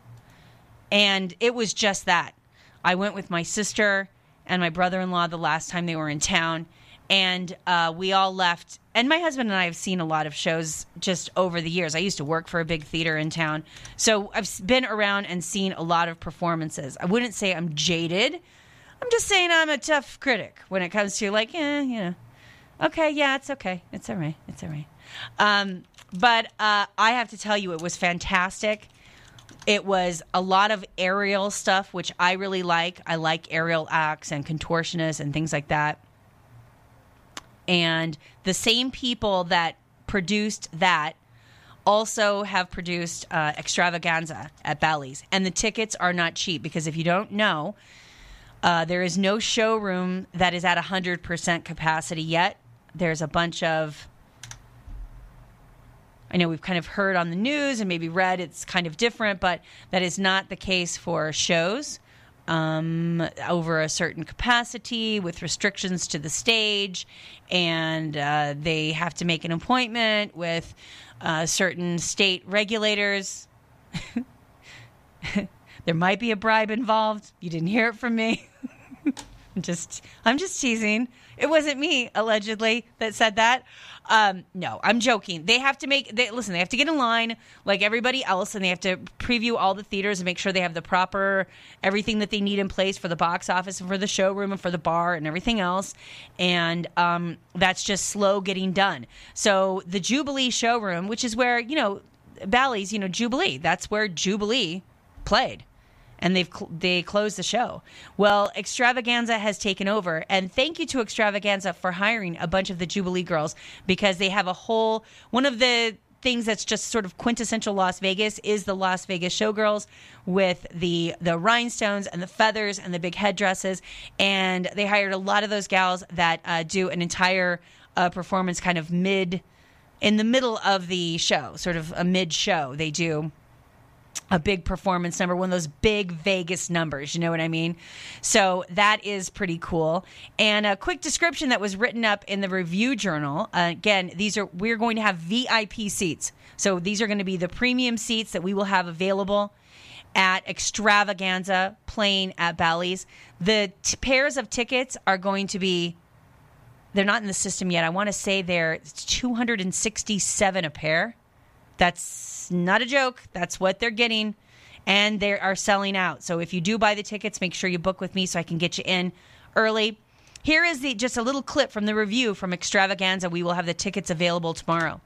And it was just that. I went with my sister and my brother-in-law the last time they were in town. And we all left. And my husband and I have seen a lot of shows just over the years. I used to work for a big theater in town. So I've been around and seen a lot of performances. I wouldn't say I'm jaded. I'm just saying I'm a tough critic when it comes to like, you know. Okay, yeah, it's okay. It's all right. It's all right. But I have to tell you, it was fantastic. It was a lot of aerial stuff, which I really like. I like aerial acts and contortionists and things like that. And the same people that produced that also have produced Extravaganza at Bally's. And the tickets are not cheap because if you don't know, there is no showroom that is at 100% capacity yet. There's a bunch of... I know we've kind of heard on the news and maybe read it's kind of different, but that is not the case for shows over a certain capacity with restrictions to the stage. And they have to make an appointment with certain state regulators. There might be a bribe involved. You didn't hear it from me. I'm just teasing. It wasn't me, allegedly, that said that. No, I'm joking. They have to they have to get in line like everybody else, and they have to preview all the theaters and make sure they have the proper, everything that they need in place for the box office and for the showroom and for the bar and everything else. And that's just slow getting done. So the Jubilee showroom, which is where, Bally's, Jubilee, that's where Jubilee played. And they closed the show. Well, Extravaganza has taken over. And thank you to Extravaganza for hiring a bunch of the Jubilee girls because they have one of the things that's just sort of quintessential Las Vegas is the Las Vegas showgirls with the rhinestones and the feathers and the big headdresses. And they hired a lot of those gals that do an entire performance kind of in the middle of the show, sort of a mid-show. They do a big performance number, one of those big Vegas numbers, you know what I mean? So that is pretty cool. And a quick description that was written up in the Review Journal. Again, we're going to have VIP seats. So these are going to be the premium seats that we will have available at Extravaganza, playing at Bally's. The pairs of tickets are going to be, they're not in the system yet. I want to say it's $267 a pair. That's not a joke. That's what they're getting, and they are selling out. So if you do buy the tickets, make sure you book with me so I can get you in early. Here is just a little clip from the review from Extravaganza. We will have the tickets available tomorrow.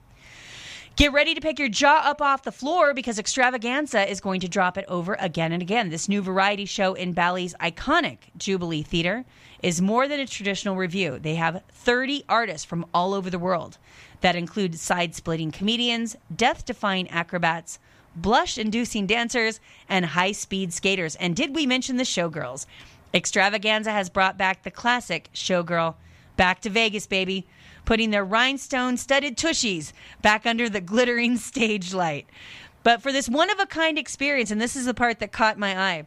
Get ready to pick your jaw up off the floor because Extravaganza is going to drop it over again and again. This new variety show in Bally's iconic Jubilee Theater is more than a traditional review. They have 30 artists from all over the world that include side-splitting comedians, death-defying acrobats, blush-inducing dancers, and high-speed skaters. And did we mention the showgirls? Extravaganza has brought back the classic showgirl. Back to Vegas, baby. Putting their rhinestone-studded tushies back under the glittering stage light. But for this one-of-a-kind experience, and this is the part that caught my eye,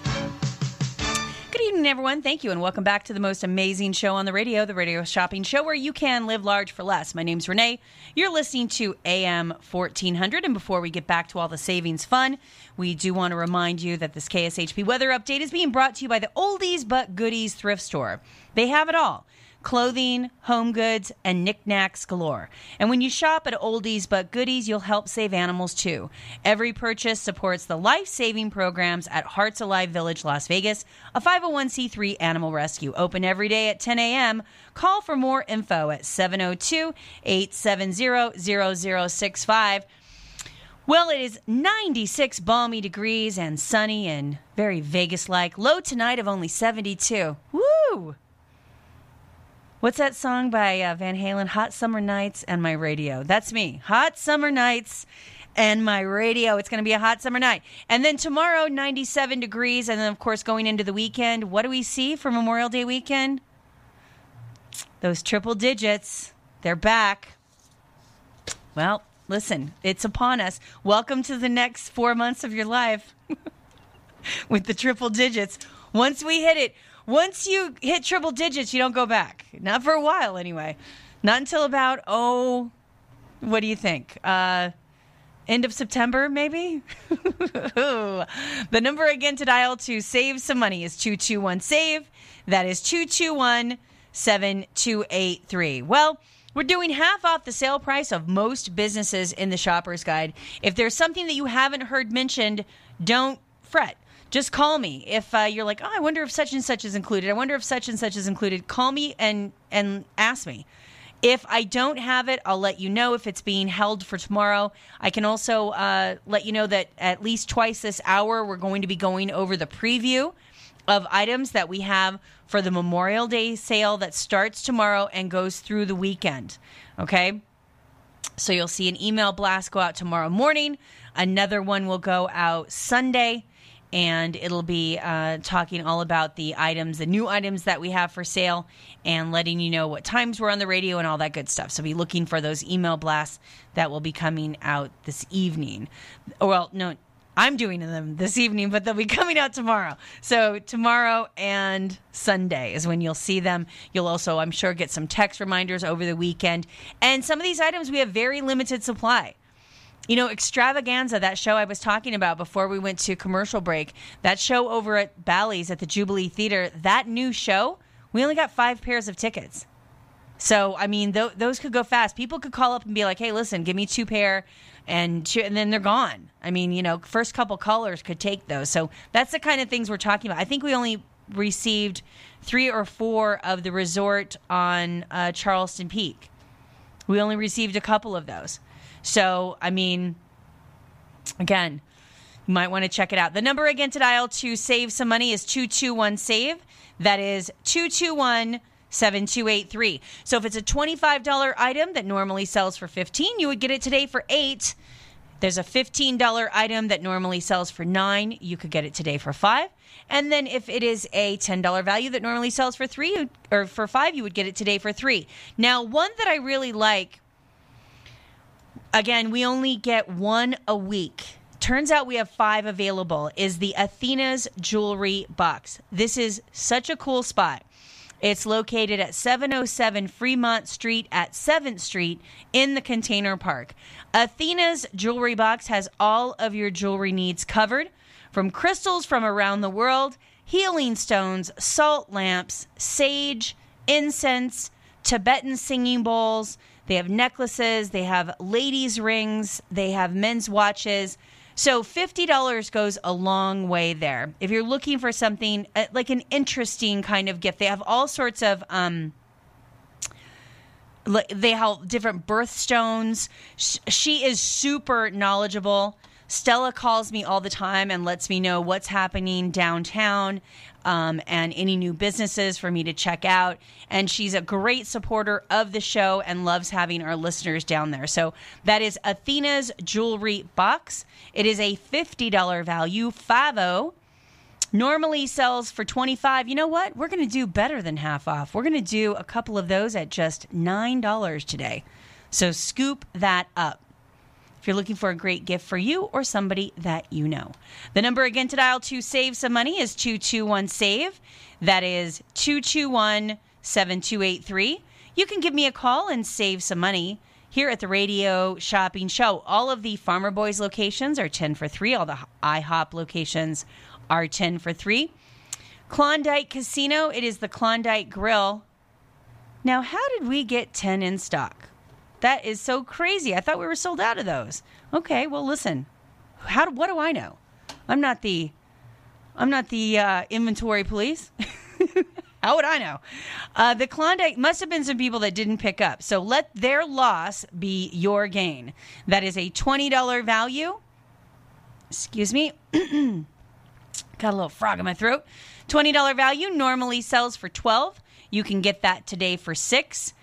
Good evening, everyone. Thank you, and welcome back to the most amazing show on the Radio Shopping Show, where you can live large for less. My name's Renee. You're listening to AM 1400, and before we get back to all the savings fun, we do want to remind you that this KSHP weather update is being brought to you by the Oldies But Goodies thrift store. They have it all. Clothing, home goods, and knickknacks galore. And when you shop at Oldies But Goodies, you'll help save animals too. Every purchase supports the life-saving programs at Hearts Alive Village, Las Vegas, a 501c3 animal rescue. Open every day at 10 a.m. Call for more info at 702-870-0065. Well, it is 96 balmy degrees and sunny and very Vegas-like. Low tonight of only 72. Woo! What's that song by Van Halen? Hot Summer Nights and My Radio. That's me. Hot Summer Nights and My Radio. It's going to be a hot summer night. And then tomorrow, 97 degrees. And then, of course, going into the weekend, what do we see for Memorial Day weekend? Those triple digits. They're back. Well, listen, it's upon us. Welcome to the next 4 months of your life with the triple digits. Once we hit it. Once you hit triple digits, you don't go back. Not for a while, anyway. Not until about, what do you think? End of September, maybe? The number again to dial to save some money is 221-SAVE. That is 221-7283. Well, we're doing half off the sale price of most businesses in the Shopper's Guide. If there's something that you haven't heard mentioned, don't fret. Just call me. If you're like, I wonder if such and such is included. I wonder if such and such is included. Call me and ask me. If I don't have it, I'll let you know if it's being held for tomorrow. I can also let you know that at least twice this hour, we're going to be going over the preview of items that we have for the Memorial Day sale that starts tomorrow and goes through the weekend. Okay? So you'll see an email blast go out tomorrow morning. Another one will go out Sunday. And it'll be talking all about the items, the new items that we have for sale, and letting you know what times we're on the radio and all that good stuff. So be looking for those email blasts that will be coming out this evening. Well, no, I'm doing them this evening, but they'll be coming out tomorrow. So tomorrow and Sunday is when you'll see them. You'll also, I'm sure, get some text reminders over the weekend. And some of these items we have very limited supply. You know, Extravaganza, that show I was talking about before we went to commercial break, that show over at Bally's at the Jubilee Theater, that new show, we only got 5 pairs of tickets. So, I mean, those could go fast. People could call up and be like, hey, listen, give me 2 pair, and then they're gone. I mean, you know, first couple callers could take those. So that's the kind of things we're talking about. I think we only received 3 or 4 of the resort on Charleston Peak. We only received a couple of those. So, I mean, again, you might want to check it out. The number again to dial to save some money is 221-SAVE. That is 221-7283. So if it's a $25 item that normally sells for $15, you would get it today for $8. There's a $15 item that normally sells for $9. You could get it today for $5. And then if it is a $10 value that normally sells for $3 or for $5, you would get it today for $3. Now, one that I really like, again, we only get one a week. Turns out we have 5 available, is the Athena's Jewelry Box. This is such a cool spot. It's located at 707 Fremont Street at 7th Street in the Container Park. Athena's Jewelry Box has all of your jewelry needs covered, from crystals from around the world, healing stones, salt lamps, sage, incense, Tibetan singing bowls. They have necklaces, they have ladies' rings, they have men's watches. So $50 goes a long way there. If you're looking for something like an interesting kind of gift, they have all sorts of, they have different birthstones. She is super knowledgeable. Stella calls me all the time and lets me know what's happening downtown and any new businesses for me to check out. And she's a great supporter of the show and loves having our listeners down there. So that is Athena's Jewelry Box. It is a $50 value, 50. Normally sells for $25. You know what? We're going to do better than half off. We're going to do a couple of those at just $9 today. So scoop that up if you're looking for a great gift for you or somebody that you know. The number again to dial to save some money is 221-SAVE. That is 221-7283. You can give me a call and save some money here at the Radio Shopping Show. All of the Farmer Boys locations are 10 for 3. All the IHOP locations are 10 for 3. Klondike Casino, it is the Klondike Grill. Now, how did we get 10 in stock? That is so crazy. I thought we were sold out of those. Okay, well, listen. What do I know? I'm not the inventory police. How would I know? The Klondike must have been some people that didn't pick up. So let their loss be your gain. That is a $20 value. Excuse me. Got a little frog in my throat. $20 value normally sells for $12. You can get that today for $6.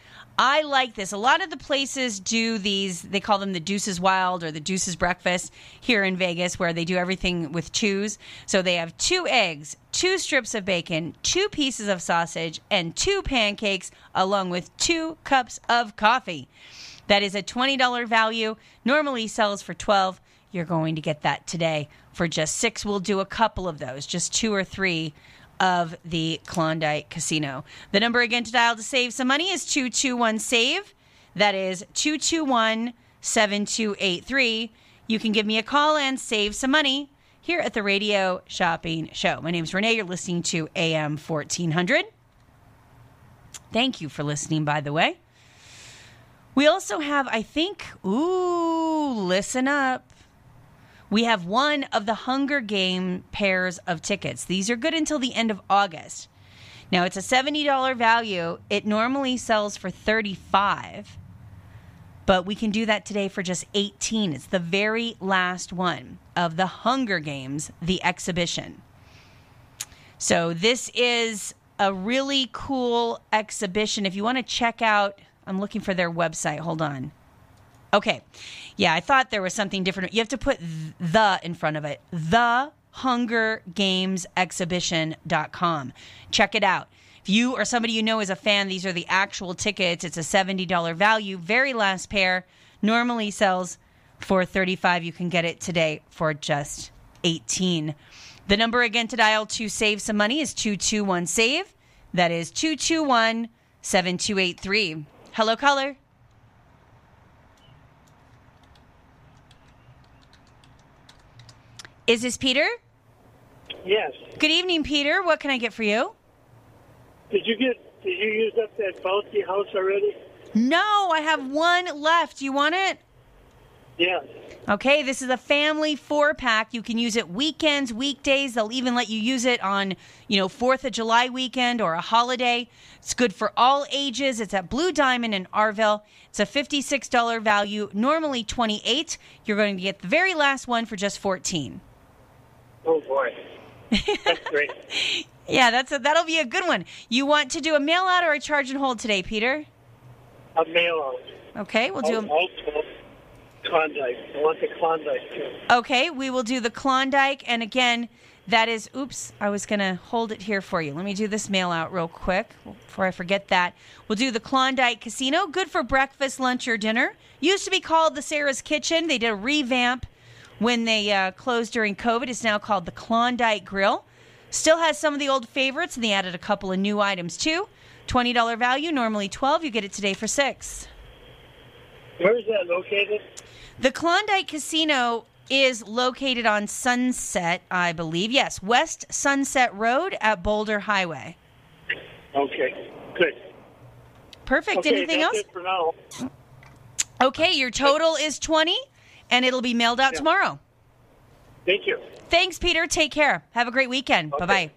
I like this. A lot of the places do these, they call them the Deuces Wild or the Deuces Breakfast here in Vegas, where they do everything with twos. So they have 2 eggs, 2 strips of bacon, 2 pieces of sausage, and 2 pancakes, along with 2 cups of coffee. That is a $20 value. Normally sells for $12. You're going to get that today for just $6. We'll do a couple of those, just 2 or 3. Of the Klondike Casino. The number again to dial to save some money is 221-SAVE. That is 221-7283. You can give me a call and save some money here at the Radio Shopping Show. My name is Renee. You're listening to AM 1400. Thank you for listening, by the way. We also have, I think, listen up. We have one of the Hunger Game pairs of tickets. These are good until the end of August. Now, it's a $70 value. It normally sells for $35, but we can do that today for just $18. It's the very last one of the Hunger Games, the exhibition. So this is a really cool exhibition. If you want to check out, I'm looking for their website. Hold on. Okay. Yeah, I thought there was something different. You have to put the in front of it. TheHungerGamesExhibition.com. Check it out. If you or somebody you know is a fan, these are the actual tickets. It's a $70 value. Very last pair. Normally sells for $35. You can get it today for just $18. The number again to dial to save some money is 221-SAVE. That is 221-7283. Hello, caller. Is this Peter? Yes. Good evening, Peter. What can I get for you? Did you use up that bouncy house already? No, I have one left. You want it? Yeah. Okay, this is a family four-pack. You can use it weekends, weekdays. They'll even let you use it on, 4th of July weekend or a holiday. It's good for all ages. It's at Blue Diamond in Arville. It's a $56 value, normally $28. You're going to get the very last one for just $14. Oh, boy. That's great. Yeah, that'll be a good one. You want to do a mail-out or a charge and hold today, Peter? A mail-out. Okay, we'll do a... Klondike. I want the Klondike, too. Okay, we will do the Klondike. And again, that is... Oops, I was going to hold it here for you. Let me do this mail out real quick before I forget that. We'll do the Klondike Casino. Good for breakfast, lunch, or dinner. Used to be called the Sarah's Kitchen. They did a revamp when they closed during COVID. It's now called the Klondike Grill. Still has some of the old favorites, and they added a couple of new items, too. $20 value, normally $12. You get it today for $6. Where is that located? The Klondike Casino is located on Sunset, I believe. Yes, West Sunset Road at Boulder Highway. Okay, good. Perfect. Okay, anything else? It for now. Okay, your total is 20, and it'll be mailed out tomorrow. Thank you. Thanks, Peter. Take care. Have a great weekend. Okay. Bye-bye.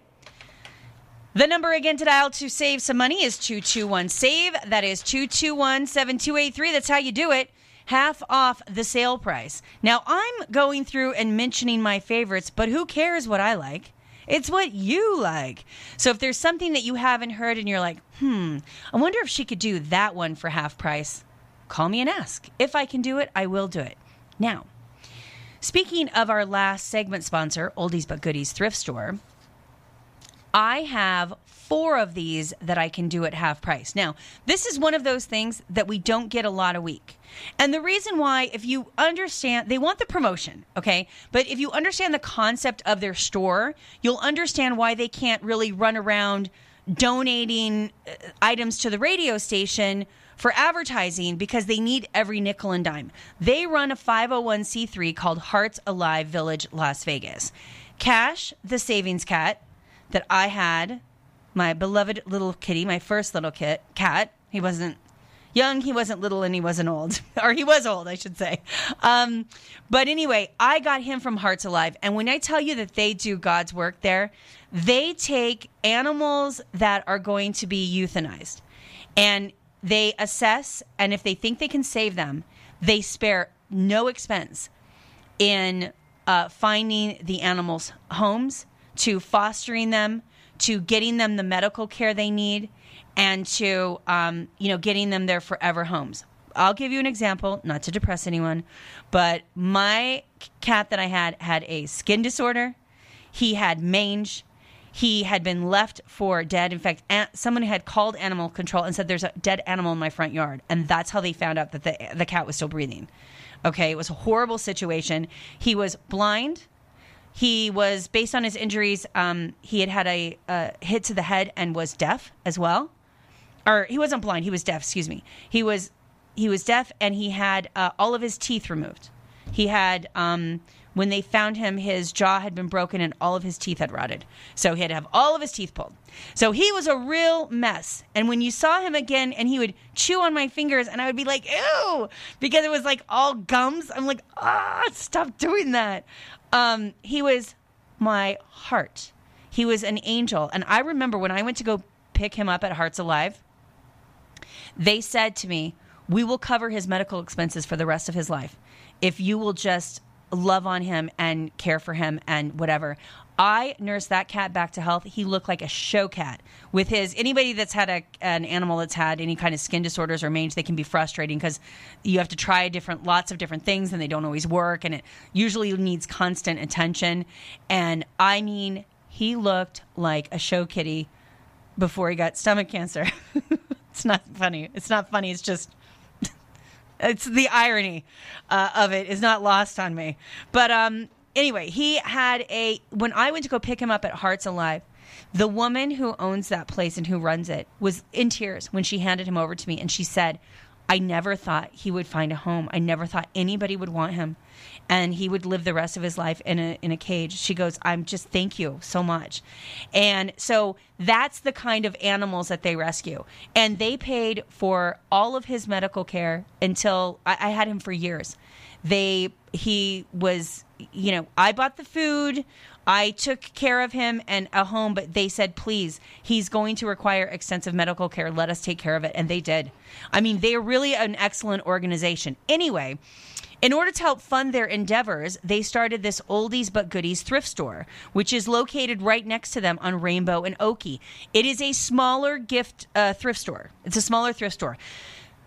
The number again to dial to save some money is 221-SAVE. That is 221-7283. That's how you do it. Half off the sale price. Now, I'm going through and mentioning my favorites, but who cares what I like? It's what you like. So if there's something that you haven't heard and you're like, I wonder if she could do that one for half price, call me and ask. If I can do it, I will do it. Now, speaking of our last segment sponsor, Oldies But Goodies Thrift Store, I have 4 of these that I can do at half price. Now, this is one of those things that we don't get a lot a week. And the reason why, if you understand, they want the promotion, okay? But if you understand the concept of their store, you'll understand why they can't really run around donating items to the radio station for advertising, because they need every nickel and dime. They run a 501c3 called Hearts Alive Village Las Vegas. Cash, the savings cat that I had, my beloved little kitty, my first little cat. He wasn't young, he wasn't little, and he wasn't old. Or he was old, I should say. But anyway, I got him from Hearts Alive. And when I tell you that they do God's work there, they take animals that are going to be euthanized. And they assess, and if they think they can save them, they spare no expense in finding the animals' homes, to fostering them, to getting them the medical care they need, and to, getting them their forever homes. I'll give you an example, not to depress anyone, but my cat that I had a skin disorder. He had mange. He had been left for dead. In fact, someone had called animal control and said, there's a dead animal in my front yard. And that's how they found out that the cat was still breathing. Okay, it was a horrible situation. He was blind. He was, based on his injuries, he had a hit to the head and was deaf as well. Or he wasn't blind, he was deaf, excuse me. He was deaf, and he had all of his teeth removed. He had, when they found him, his jaw had been broken and all of his teeth had rotted. So he had to have all of his teeth pulled. So he was a real mess. And when you saw him again, and he would chew on my fingers, and I would be like, ew, because it was like all gums. I'm like, stop doing that. He was my heart. He was an angel. And I remember when I went to go pick him up at Hearts Alive, they said to me, we will cover his medical expenses for the rest of his life if you will just love on him and care for him and whatever. I nursed that cat back to health. He looked like a show cat. With anybody that's had an animal that's had any kind of skin disorders or mange, they can be frustrating because you have to try lots of different things, and they don't always work, and it usually needs constant attention. And I mean, he looked like a show kitty before he got stomach cancer. It's not funny. It's not funny. It's just... It's the irony of it is not lost on me. But anyway, when I went to go pick him up at Hearts Alive, the woman who owns that place and who runs it was in tears when she handed him over to me. And she said, I never thought he would find a home. I never thought anybody would want him. And he would live the rest of his life in a cage. She goes, I'm just, thank you so much. And so that's the kind of animals that they rescue. And they paid for all of his medical care until I had him for years. He was, you know, I bought the food, I took care of him and a home, but they said, please, he's going to require extensive medical care. Let us take care of it. And they did. I mean, they are really an excellent organization. Anyway, in order to help fund their endeavors, they started this Oldies But Goodies thrift store, which is located right next to them on Rainbow and Oakey. It is a smaller thrift store. It's a smaller thrift store.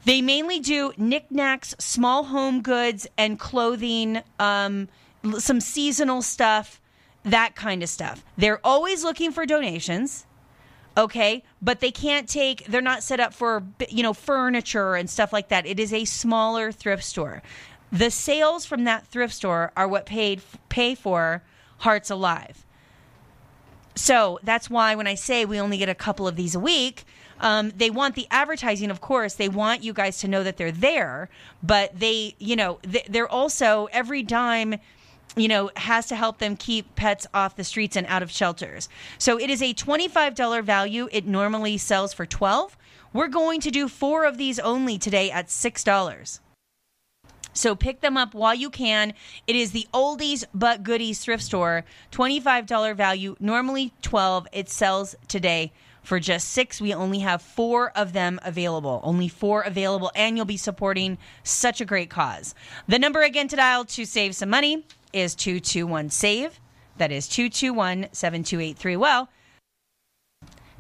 They mainly do knickknacks, small home goods, and clothing, some seasonal stuff, that kind of stuff. They're always looking for donations. Okay, but they can't take, they're not set up for, you know, furniture and stuff like that. It is a smaller thrift store. The sales from that thrift store are what pay for Hearts Alive. So that's why when I say we only get a couple of these a week, they want the advertising, of course. They want you guys to know that they're there, but they, you know, they're also, every dime, you know, has to help them keep pets off the streets and out of shelters. So it is a $25 value. It normally sells for $12. We're going to do 4 of these only today at $6. So pick them up while you can. It is the Oldies But Goodies thrift store. $25 value, normally $12. It sells today for just $6. We only have 4 of them available. Only 4 available, and you'll be supporting such a great cause. The number again to dial to save some money is 221-SAVE. That is 221-7283. Well,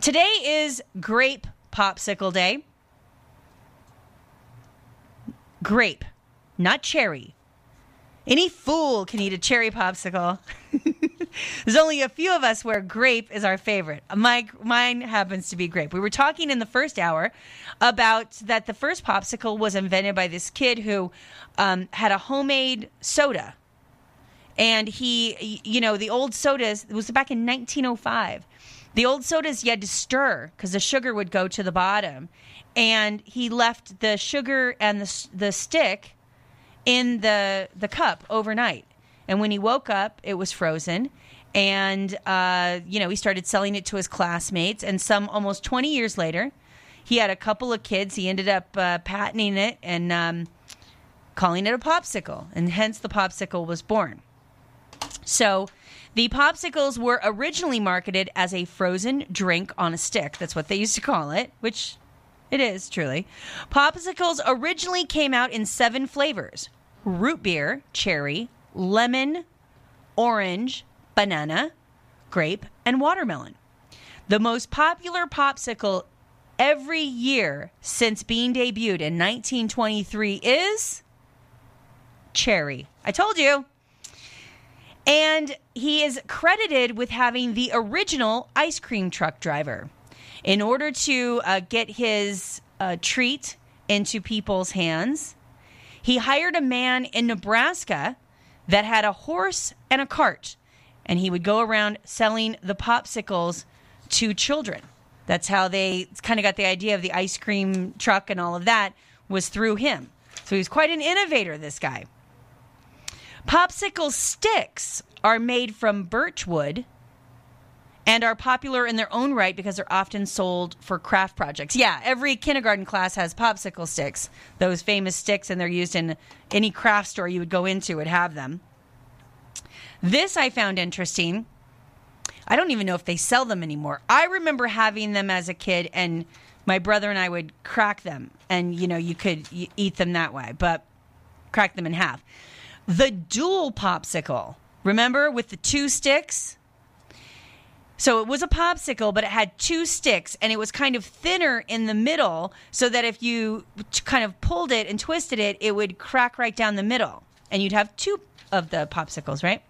today is Grape Popsicle Day. Grape. Not cherry. Any fool can eat a cherry popsicle. There's only a few of us where grape is our favorite. Mine happens to be grape. We were talking in the first hour about that the first popsicle was invented by this kid who had a homemade soda. And he, you know, the old sodas, it was back in 1905. The old sodas you had to stir because the sugar would go to the bottom. And he left the sugar and the stick in the cup overnight. And when he woke up, it was frozen. And, you know, he started selling it to his classmates. And some almost 20 years later, he had a couple of kids. He ended up patenting it and calling it a popsicle. And hence the popsicle was born. So the popsicles were originally marketed as a frozen drink on a stick. That's what they used to call it, which it is, truly. Popsicles originally came out in 7 flavors. Root beer, cherry, lemon, orange, banana, grape, and watermelon. The most popular popsicle every year since being debuted in 1923 is cherry. I told you. And he is credited with having the original ice cream truck driver. In order to get his treat into people's hands, he hired a man in Nebraska that had a horse and a cart, and he would go around selling the popsicles to children. That's how they kind of got the idea of the ice cream truck and all of that was through him. So he's quite an innovator, this guy. Popsicle sticks are made from birch wood and are popular in their own right because they're often sold for craft projects. Yeah, every kindergarten class has popsicle sticks, those famous sticks, and they're used in any craft store you would go into would have them. This I found interesting. I don't even know if they sell them anymore. I remember having them as a kid, and my brother and I would crack them, and, you know, you could eat them that way, but crack them in half. The dual popsicle, remember, with the 2 sticks? So it was a popsicle, but it had 2 sticks, and it was kind of thinner in the middle so that if you kind of pulled it and twisted it, it would crack right down the middle, and you'd have 2 of the popsicles, right?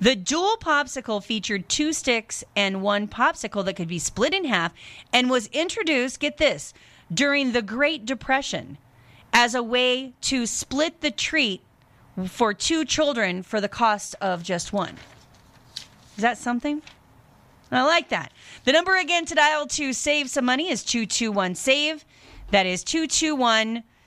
The dual popsicle featured 2 sticks and 1 popsicle that could be split in half and was introduced, get this, during the Great Depression as a way to split the treat for 2 children for the cost of just 1. Is that something? I like that. The number again to dial to save some money is 221-SAVE. That is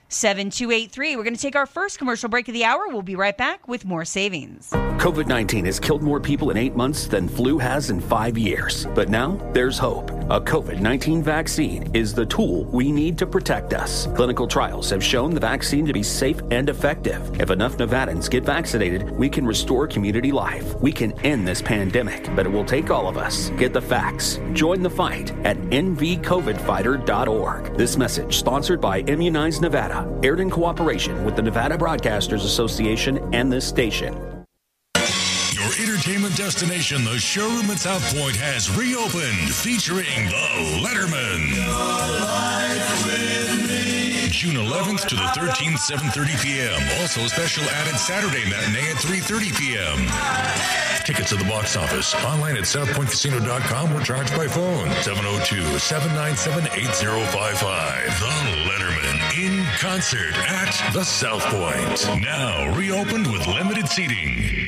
7283. We're going to take our first commercial break of the hour. We'll be right back with more savings. COVID-19 has killed more people in 8 months than flu has in 5 years. But now there's hope. A COVID-19 vaccine is the tool we need to protect us. Clinical trials have shown the vaccine to be safe and effective. If enough Nevadans get vaccinated, we can restore community life. We can end this pandemic, but it will take all of us. Get the facts. Join the fight at nvcovidfighter.org. This message sponsored by Immunize Nevada. Aired in cooperation with the Nevada Broadcasters Association and this station. Your entertainment destination, the showroom at South Point, has reopened, featuring The Lettermen. Your life with me. June 11th to the 13th, 7:30 p.m. Also special added Saturday matinee at 3:30 p.m. Tickets at the box office, online at southpointcasino.com or charged by phone. 702-797-8055. The Lettermen. In concert at the South Point. Now reopened with limited seating.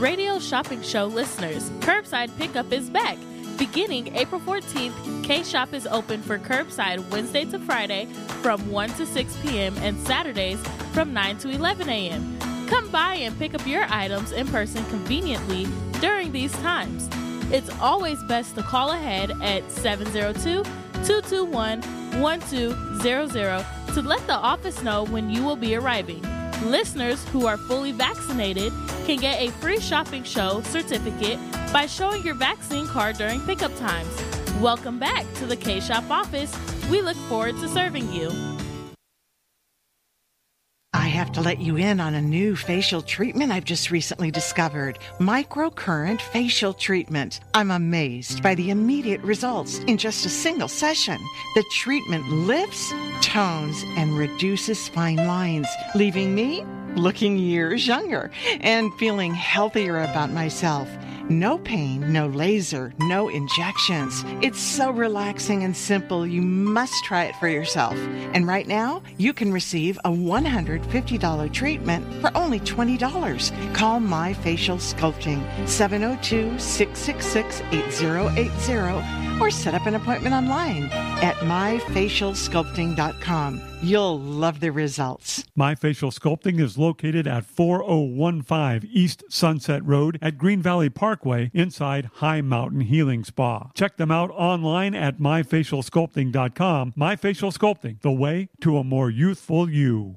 Radio Shopping Show listeners, curbside pickup is back. Beginning April 14th, K-Shop is open for curbside Wednesday to Friday from 1 to 6 p.m. and Saturdays from 9 to 11 a.m. Come by and pick up your items in person conveniently during these times. It's always best to call ahead at 702-221-1200 to let the office know when you will be arriving. Listeners who are fully vaccinated can get a free shopping show certificate by showing your vaccine card during pickup times. Welcome back to the K-Shop office. We look forward to serving you. I have to let you in on a new facial treatment I've just recently discovered. Microcurrent facial treatment. I'm amazed by the immediate results in just a single session. The treatment lifts, tones, and reduces fine lines, leaving me looking years younger and feeling healthier about myself. No pain, no laser, no injections. It's so relaxing and simple, you must try it for yourself. And right now, you can receive a $150 treatment for only $20. Call My Facial Sculpting, 702-666-8080, or set up an appointment online at myfacialsculpting.com. You'll love the results. My Facial Sculpting is located at 4015 East Sunset Road at Green Valley Parkway inside High Mountain Healing Spa. Check them out online at myfacialsculpting.com. My Facial Sculpting, the way to a more youthful you.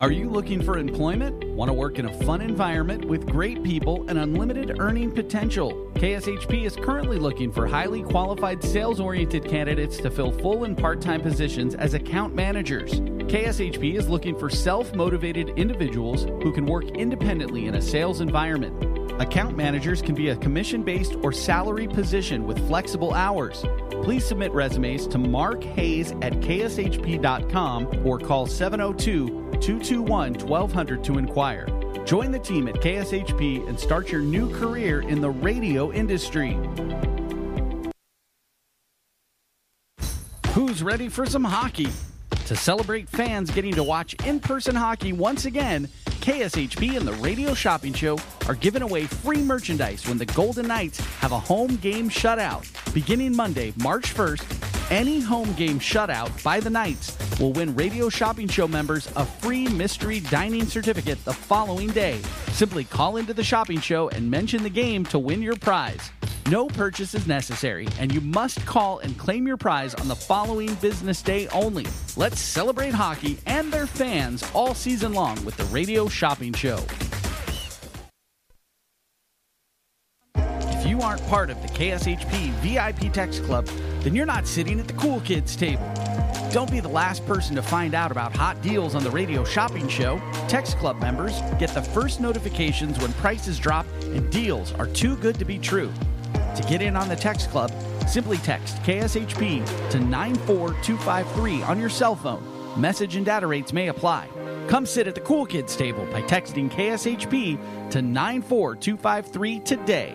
Are you looking for employment? Want to work in a fun environment with great people and unlimited earning potential? KSHP is currently looking for highly qualified sales-oriented candidates to fill full and part-time positions as account managers. KSHP is looking for self-motivated individuals who can work independently in a sales environment. Account managers can be a commission-based or salary position with flexible hours. Please submit resumes to Mark Hayes at kshp.com or call 702-221-1200 to inquire. Join the team at KSHP and start your new career in the radio industry. Who's ready for some hockey? To celebrate fans getting to watch in-person hockey once again, KSHP and the Radio Shopping Show are giving away free merchandise when the Golden Knights have a home game shutout. Beginning Monday, March 1st, any home game shutout by the Knights will win Radio Shopping Show members a free mystery dining certificate the following day. Simply call into the Shopping Show and mention the game to win your prize. No purchase is necessary, and you must call and claim your prize on the following business day only. Let's celebrate hockey and their fans all season long with the Radio Shopping Show. If you aren't part of the KSHP VIP Text Club, then you're not sitting at the cool kids table. Don't be the last person to find out about hot deals on the Radio Shopping Show. Text Club members get the first notifications when prices drop and deals are too good to be true. To get in on the Text Club, simply text KSHP to 94253 on your cell phone. Message and data rates may apply. Come sit at the cool kids table by texting KSHP to 94253 today.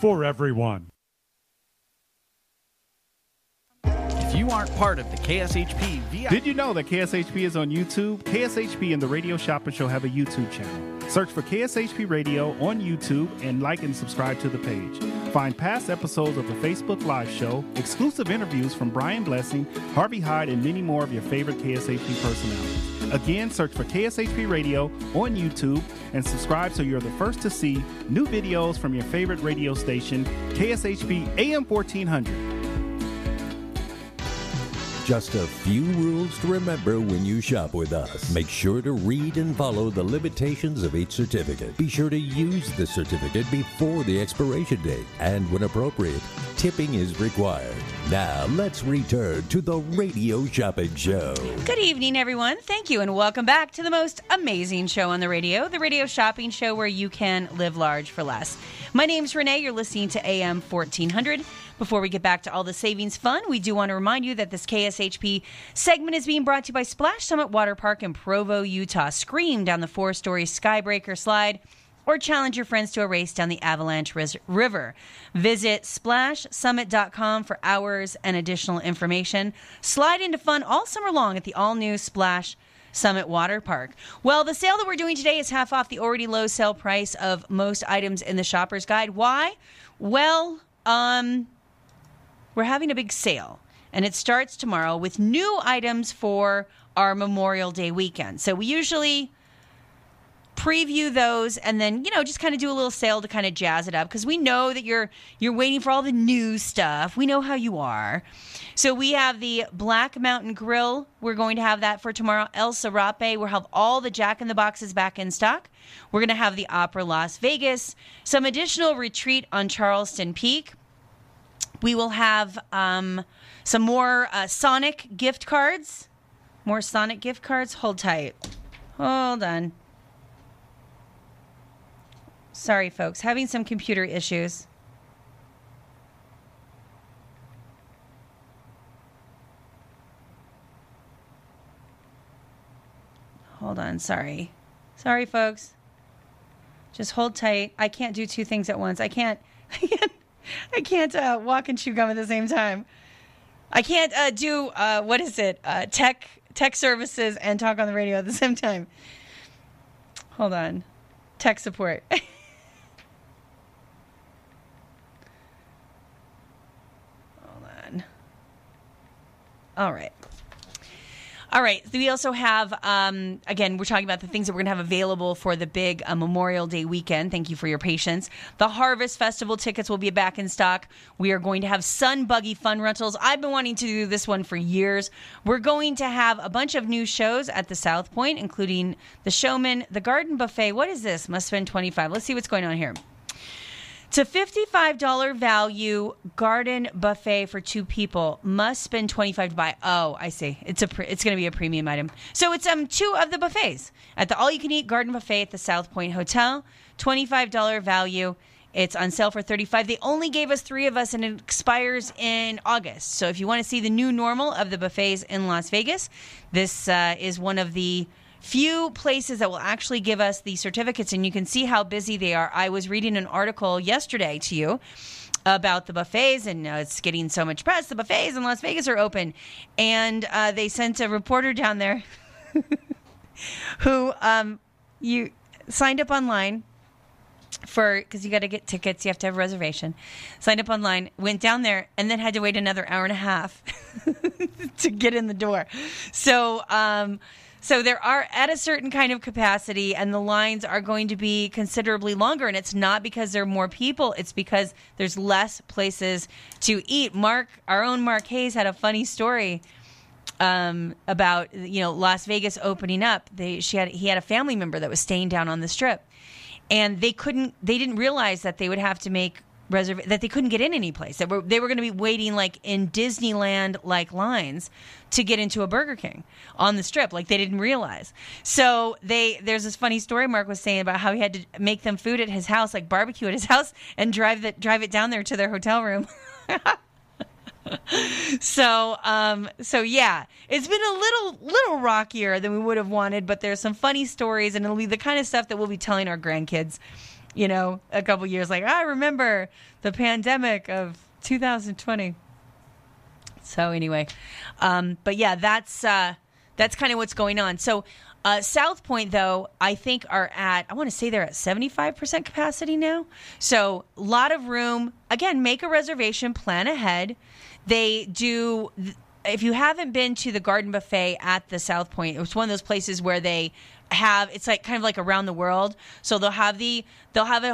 for everyone. If you aren't part of the KSHP VIP... Did you know that KSHP is on YouTube? KSHP and the Radio Shopping Show have a YouTube channel. Search for KSHP Radio on YouTube and like and subscribe to the page. Find past episodes of the Facebook Live show, exclusive interviews from Brian Blessing, Harvey Hyde, and many more of your favorite KSHP personalities. Again, search for KSHP Radio on YouTube and subscribe so you're the first to see new videos from your favorite radio station, KSHP AM 1400. Just a few rules to remember when you shop with us. Make sure to read and follow the limitations of each certificate. Be sure to use the certificate before the expiration date. And when appropriate, tipping is required. Now, let's return to the Radio Shopping Show. Good evening, everyone. Thank you, and welcome back to the most amazing show on the Radio Shopping Show, where you can live large for less. My name's Renee. You're listening to AM 1400. Before we get back to all the savings fun, we do want to remind you that this KSHP segment is being brought to you by Splash Summit Water Park in Provo, Utah. Scream down the 4-story Skybreaker slide or challenge your friends to a race down the Avalanche River. Visit SplashSummit.com for hours and additional information. Slide into fun all summer long at the all-new Splash Summit Water Park. Well, the sale that we're doing today is half off the already low sale price of most items in the Shopper's Guide. Why? Well, we're having a big sale, and it starts tomorrow with new items for our Memorial Day weekend. So we usually preview those and then, you know, just kind of do a little sale to kind of jazz it up because we know that you're waiting for all the new stuff. We know how you are. So we have the Black Mountain Grill. We're going to have that for tomorrow. El Serape. We'll have all the Jack in the Boxes back in stock. We're going to have the Opera Las Vegas, some additional retreat on Charleston Peak. We will have some more Sonic gift cards. More Sonic gift cards. Hold tight. Hold on. Sorry, folks. Having some computer issues. Hold on. Sorry. Sorry, folks. Just hold tight. I can't do two things at once. I can't walk and chew gum at the same time. I can't do, what is it, tech services and talk on the radio at the same time. Hold on. Tech support. Hold on. All right. All right. We also have, again, we're talking about the things that we're going to have available for the big Memorial Day weekend. Thank you for your patience. The Harvest Festival tickets will be back in stock. We are going to have Sun Buggy Fun Rentals. I've been wanting to do this one for years. We're going to have a bunch of new shows at the South Point, including The Showman, The Garden Buffet. What is this? Must Spend $25. Let's see what's going on here. It's a $55 value garden buffet for two people. Must spend $25 to buy. Oh, I see. It's going to be a premium item. So it's two of the buffets at the all-you-can-eat garden buffet at the South Point Hotel. $25 value. It's on sale for $35. They only gave us three of us, and it expires in August. So if you want to see the new normal of the buffets in Las Vegas, this is one of the few places that will actually give us the certificates, and you can see how busy they are. I was reading an article yesterday to you about the buffets, and it's getting so much press. The buffets in Las Vegas are open, and they sent a reporter down there who you signed up online for, because you got to get tickets, you have to have a reservation, signed up online, went down there, and then had to wait another hour and a half to get in the door. So so there are at a certain kind of capacity, and the lines are going to be considerably longer, and it's not because there are more people, it's because there's less places to eat. Mark, our own Mark Hayes, had a funny story about, you know, Las Vegas opening up. He had a family member that was staying down on the Strip, and they didn't realize that they would have to make that they couldn't get in any place. They were going to be waiting like in Disneyland, like lines to get into a Burger King on the Strip. Like, they didn't realize. So there's this funny story Mark was saying about how he had to make them food at his house, like barbecue at his house, and drive it down there to their hotel room. So yeah, it's been a little rockier than we would have wanted, but there's some funny stories, and it'll be the kind of stuff that we'll be telling our grandkids, you know, a couple years, like, I remember the pandemic of 2020. So anyway, but yeah, that's kind of what's going on. So South Point, though, I think are at, I want to say they're at 75% capacity now. So a lot of room. Again, make a reservation, plan ahead. They do, if you haven't been to the Garden Buffet at the South Point, it's one of those places where they have, it's like kind of like around the world. So they'll have a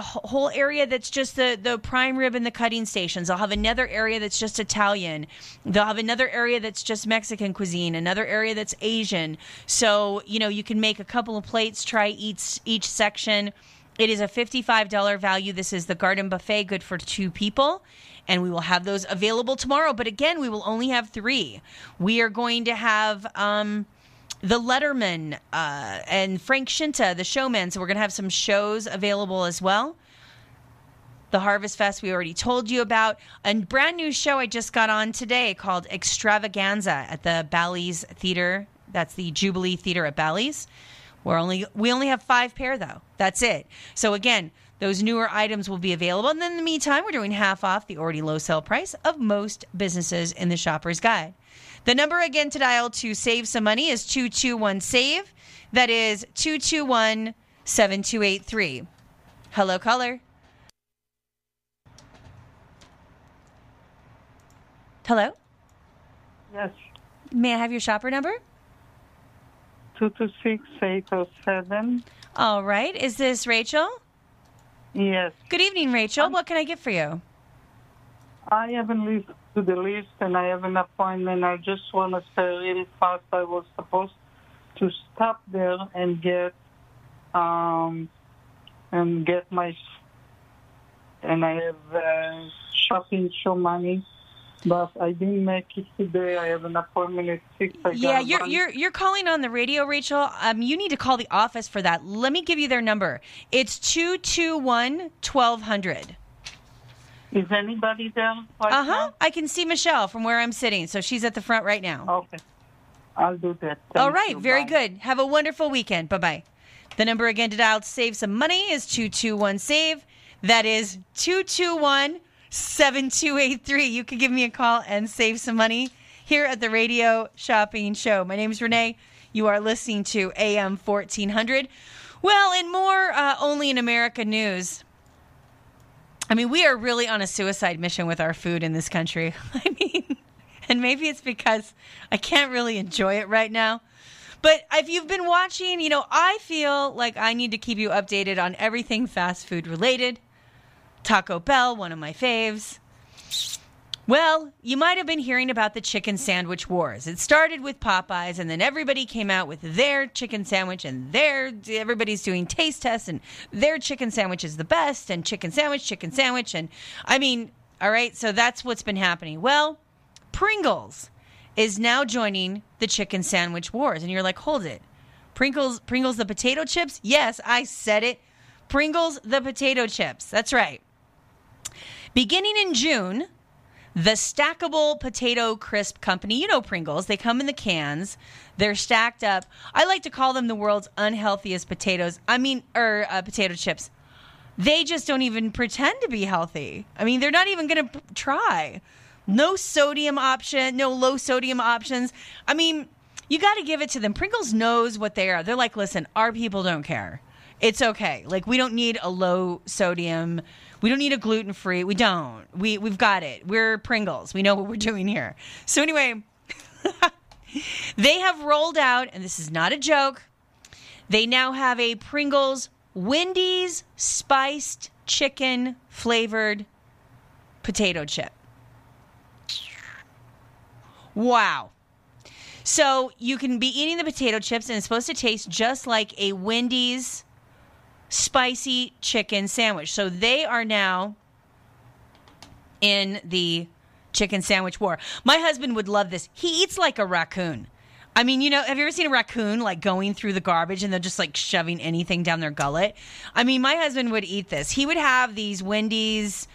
whole area that's just the prime rib and the cutting stations. They'll have another area that's just Italian. They'll have another area that's just Mexican cuisine, another area that's Asian. So, you know, you can make a couple of plates, try each section. It is a $55 value. This is the Garden Buffet, good for two people. And we will have those available tomorrow. But again, we will only have three. We are going to have The Lettermen and Frank Shinta, the showman. So we're going to have some shows available as well. The Harvest Fest we already told you about. A brand new show I just got on today called Extravaganza at the Bally's Theater. That's the Jubilee Theater at Bally's. We only have 5 pair, though. That's it. So again, those newer items will be available. And then in the meantime, we're doing half off the already low sale price of most businesses in the Shopper's Guide. The number again to dial to save some money is 221-SAVE. That is 221-7283. Hello, caller. Hello? Yes. May I have your shopper number? 226-807. All right. Is this Rachel? Yes. Good evening, Rachel. What can I get for you? I haven't listened to the list, and I have an appointment. I just want to say really fast, I was supposed to stop there and get my, and I have shopping show money. But I didn't make it today. I have an appointment at 6. Yeah, you're calling on the radio, Rachel. You need to call the office for that. Let me give you their number. It's 221-1200. Is anybody there? Right now? I can see Michelle from where I'm sitting, so she's at the front right now. Okay, I'll do that. All right, very good. Have a wonderful weekend. Bye bye. The number again to dial to save some money is 221-SAVE. That is 221-7283. You can give me a call and save some money here at the Radio Shopping Show. My name is Renee. You are listening to AM 1400. Well, and more Only in America news. I mean, we are really on a suicide mission with our food in this country. I mean, and maybe it's because I can't really enjoy it right now. But if you've been watching, you know, I feel like I need to keep you updated on everything fast food related. Taco Bell, one of my faves. Well, you might have been hearing about the chicken sandwich wars. It started with Popeyes, and then everybody came out with their chicken sandwich, and everybody's doing taste tests, and their chicken sandwich is the best, and chicken sandwich. And I mean, all right, so that's what's been happening. Well, Pringles is now joining the chicken sandwich wars. And you're like, hold it. Pringles, the potato chips? Yes, I said it. Pringles, the potato chips. That's right. Beginning in June, The Stackable Potato Crisp Company. You know Pringles. They come in the cans. They're stacked up. I like to call them the world's unhealthiest potatoes. I mean, potato chips. They just don't even pretend to be healthy. I mean, they're not even going to try. No sodium option, no low sodium options. I mean, you got to give it to them. Pringles knows what they are. They're like, listen, our people don't care. It's okay. Like, we don't need a low sodium. We don't need a gluten-free. We don't. We've got it. We're Pringles. We know what we're doing here. So anyway, they have rolled out, and this is not a joke, they now have a Pringles Wendy's spiced chicken flavored potato chip. Wow. So you can be eating the potato chips, and it's supposed to taste just like a Wendy's spicy chicken sandwich. So they are now in the chicken sandwich war. My husband would love this. He eats like a raccoon. I mean, you know, have you ever seen a raccoon like going through the garbage and they're just like shoving anything down their gullet? I mean, my husband would eat this. He would have these Wendy's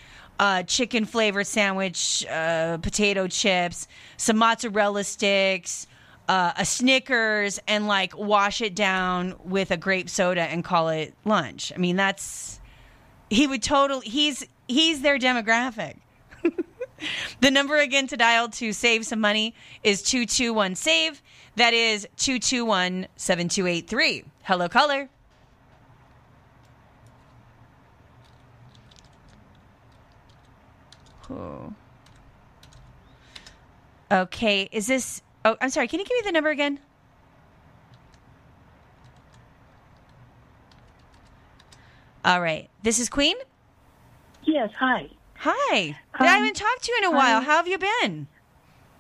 chicken flavored sandwich, potato chips, some mozzarella sticks, a Snickers, and like wash it down with a grape soda and call it lunch. I mean, that's, he would totally, he's their demographic. The number again to dial to save some money is 221-SAVE. That is 221-7283. Hello, caller. Oh. Okay, is this... Oh, I'm sorry. Can you give me the number again? All right. This is Queen? Yes, hi. Hi. I haven't talked to you in a while. How have you been?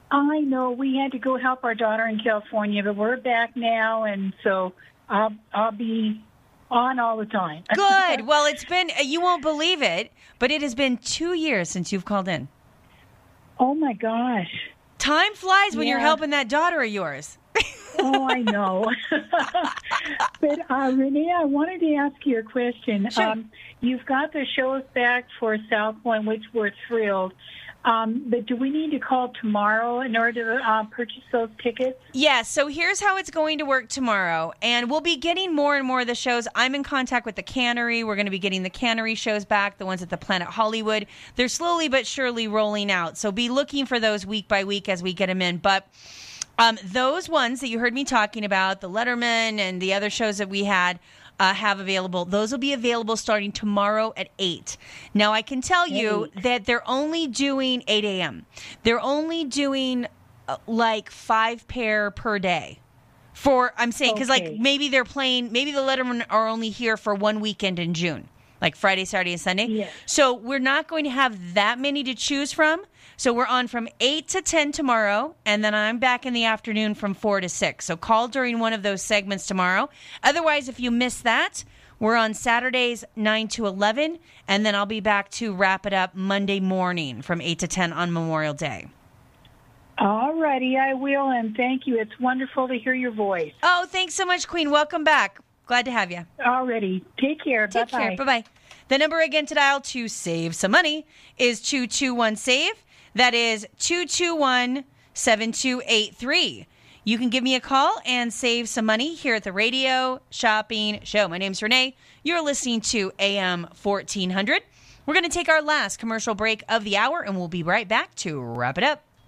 I know. We had to go help our daughter in California, but we're back now, and so I'll be on all the time. Good. Well, it's been, you won't believe it, but it has been 2 years since you've called in. Oh, my gosh. Time flies when you're helping that daughter of yours. Oh, I know. But, Renee, I wanted to ask you a question. Sure. You've got the shows back for South Point, which we're thrilled. But do we need to call tomorrow in order to purchase those tickets? Yeah, so here's how it's going to work tomorrow. And we'll be getting more and more of the shows. I'm in contact with the Cannery. We're going to be getting the Cannery shows back, the ones at the Planet Hollywood. They're slowly but surely rolling out. So be looking for those week by week as we get them in. But those ones that you heard me talking about, the Lettermen and the other shows that we had, have available. Those will be available starting tomorrow at 8. Now, I can tell you that they're only doing 8 a.m. They're only doing like 5 pair per day. For, I'm saying, because like maybe they're playing, maybe the Lettermen are only here for one weekend in June, like Friday, Saturday, and Sunday. Yeah. So we're not going to have that many to choose from. So we're on from 8 to 10 tomorrow, and then I'm back in the afternoon from 4 to 6. So call during one of those segments tomorrow. Otherwise, if you miss that, we're on Saturdays 9 to 11, and then I'll be back to wrap it up Monday morning from 8 to 10 on Memorial Day. All righty, I will, and thank you. It's wonderful to hear your voice. Oh, thanks so much, Queen. Welcome back. Glad to have you. Alrighty. Take care. Take Bye-bye. Care. Bye-bye. The number again to dial to save some money is 221-SAVE. That is 221-7283. You can give me a call and save some money here at the Radio Shopping Show. My name's Renee. You're listening to AM 1400. We're going to take our last commercial break of the hour, and we'll be right back to wrap it up.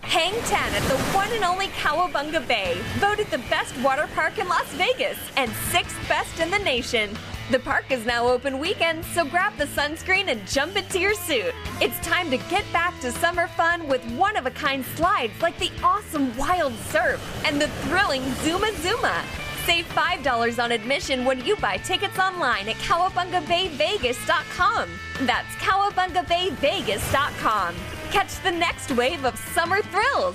Hang 10 at the one and only Cowabunga Bay, voted the best water park in Las Vegas and 6th best in the nation. The park is now open weekends, so grab the sunscreen and jump into your suit. It's time to get back to summer fun with one-of-a-kind slides like the awesome Wild Surf and the thrilling Zuma Zuma. Save $5 on admission when you buy tickets online at CowabungaBayVegas.com. That's CowabungaBayVegas.com. Catch the next wave of summer thrills.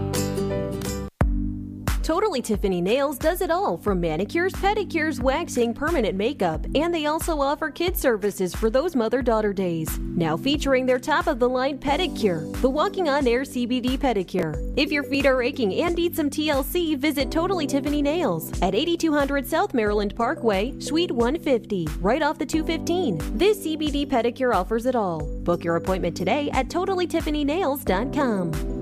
Totally Tiffany Nails does it all, from manicures, pedicures, waxing, permanent makeup, and they also offer kid services for those mother-daughter days. Now featuring their top-of-the-line pedicure, the Walking On Air CBD Pedicure. If your feet are aching and need some TLC, visit Totally Tiffany Nails at 8200 South Maryland Parkway, Suite 150, right off the 215. This CBD pedicure offers it all. Book your appointment today at TotallyTiffanyNails.com.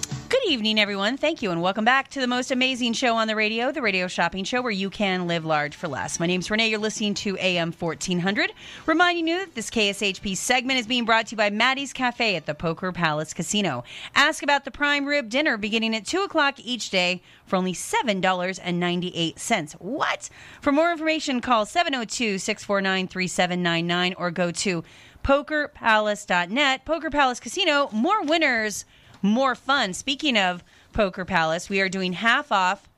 Good evening, everyone. Thank you, and welcome back to the most amazing show on the Radio Shopping Show, where you can live large for less. My name's Renee. You're listening to AM 1400. Reminding you that this KSHP segment is being brought to you by Maddie's Cafe at the Poker Palace Casino. Ask about the prime rib dinner beginning at 2 o'clock each day for only $7.98. What? For more information, call 702-649-3799 or go to pokerpalace.net. Poker Palace Casino, more winners, more fun. Speaking of Poker Palace, we are doing half off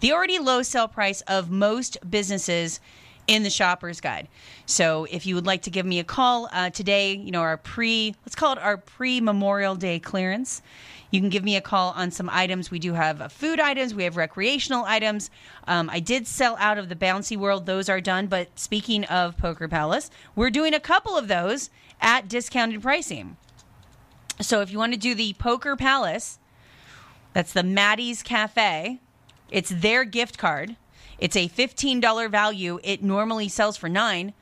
the already low sale price of most businesses in the Shopper's Guide. So if you would like to give me a call today, you know, let's call it our pre-Memorial Day clearance. You can give me a call on some items. We do have food items. We have recreational items. I did sell out of the Bouncy World. Those are done. But speaking of Poker Palace, we're doing a couple of those at discounted pricing. So if you want to do the Poker Palace, that's the Maddie's Cafe. It's their gift card. It's a $15 value. It normally sells for $9.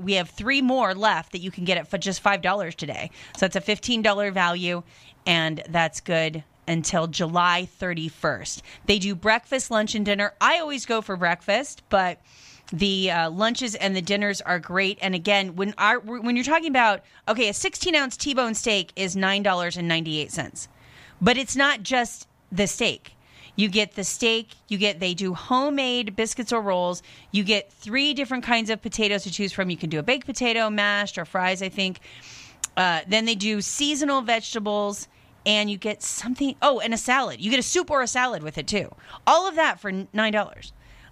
We have 3 more left that you can get at just $5 today. So it's a $15 value, and that's good until July 31st. They do breakfast, lunch, and dinner. I always go for breakfast, but the lunches and the dinners are great. And again, when you're talking about, okay, a 16-ounce T-bone steak is $9.98. But it's not just the steak. You get the steak. They do homemade biscuits or rolls. You get 3 different kinds of potatoes to choose from. You can do a baked potato, mashed, or fries, I think. Then they do seasonal vegetables and you get something, oh, and a salad. You get a soup or a salad with it, too. All of that for $9. I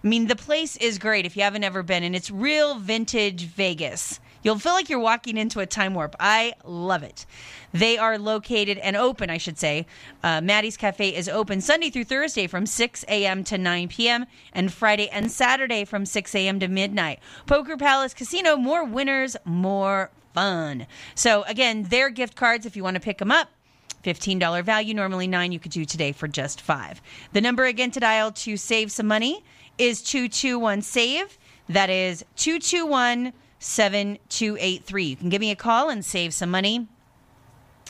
mean, the place is great if you haven't ever been, and it's real vintage Vegas. You'll feel like you're walking into a time warp. I love it. They are located and open, I should say. Maddie's Cafe is open Sunday through Thursday from 6 a.m. to 9 p.m. and Friday and Saturday from 6 a.m. to midnight. Poker Palace Casino, more winners, more fun. So, again, their gift cards, if you want to pick them up, $15 value, normally $9, you could do today for just $5. The number again to dial to save some money is 221-SAVE. That is 221-7283. You can give me a call and save some money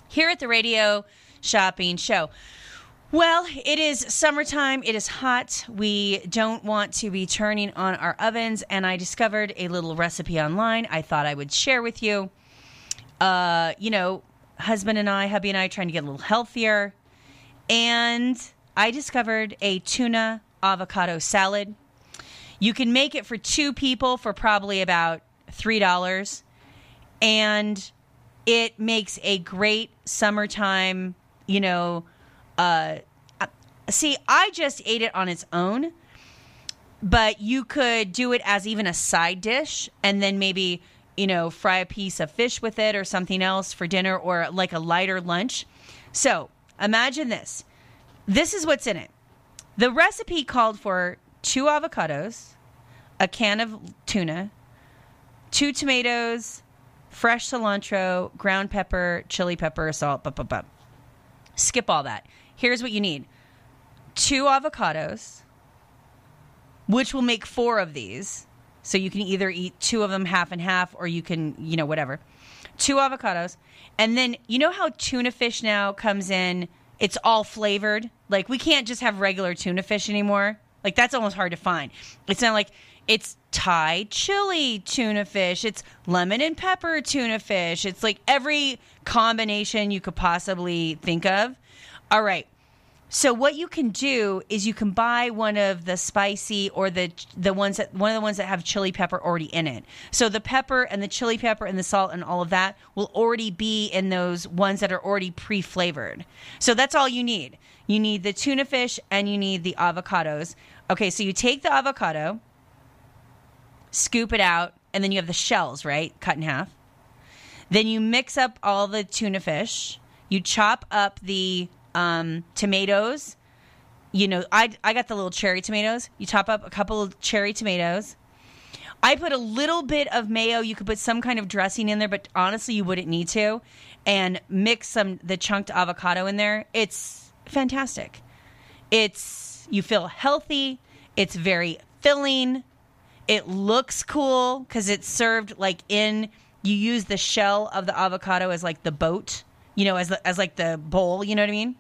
here at the Radio Shopping Show. Well, it is summertime. It is hot. We don't want to be turning on our ovens, and I discovered a little recipe online I thought I would share with you. You know, hubby and I are trying to get a little healthier, and I discovered a tuna avocado salad. You can make it for two people for probably about $3, and it makes a great summertime, you know. See, I just ate it on its own, but you could do it as even a side dish and then maybe, you know, fry a piece of fish with it or something else for dinner or like a lighter lunch. So imagine this. This is what's in it. The recipe called for 2 avocados, a can of tuna, 2 tomatoes, fresh cilantro, ground pepper, chili pepper, salt. Skip all that. Here's what you need. 2 avocados, which will make 4 of these. So you can either eat 2 of them half and half, or you can, you know, whatever. 2 avocados. And then, you know how tuna fish now comes in? It's all flavored. Like, we can't just have regular tuna fish anymore. Like, that's almost hard to find. It's not like it's Thai chili tuna fish. It's lemon and pepper tuna fish. It's like every combination you could possibly think of. All right. So what you can do is you can buy one of the spicy or the ones that have chili pepper already in it. So the pepper and the chili pepper and the salt and all of that will already be in those ones that are already pre-flavored. So that's all you need. You need the tuna fish and you need the avocados. Okay, so you take the avocado, scoop it out, and then you have the shells, right? Cut in half. Then you mix up all the tuna fish. You chop up the tomatoes. You know, I got the little cherry tomatoes. You chop up a couple of cherry tomatoes. I put a little bit of mayo. You could put some kind of dressing in there, but honestly, you wouldn't need to. And mix the chunked avocado in there. It's fantastic. You feel healthy. It's very filling. It looks cool because it's served like you use the shell of the avocado as like the boat, you know, as like the bowl, you know what I mean?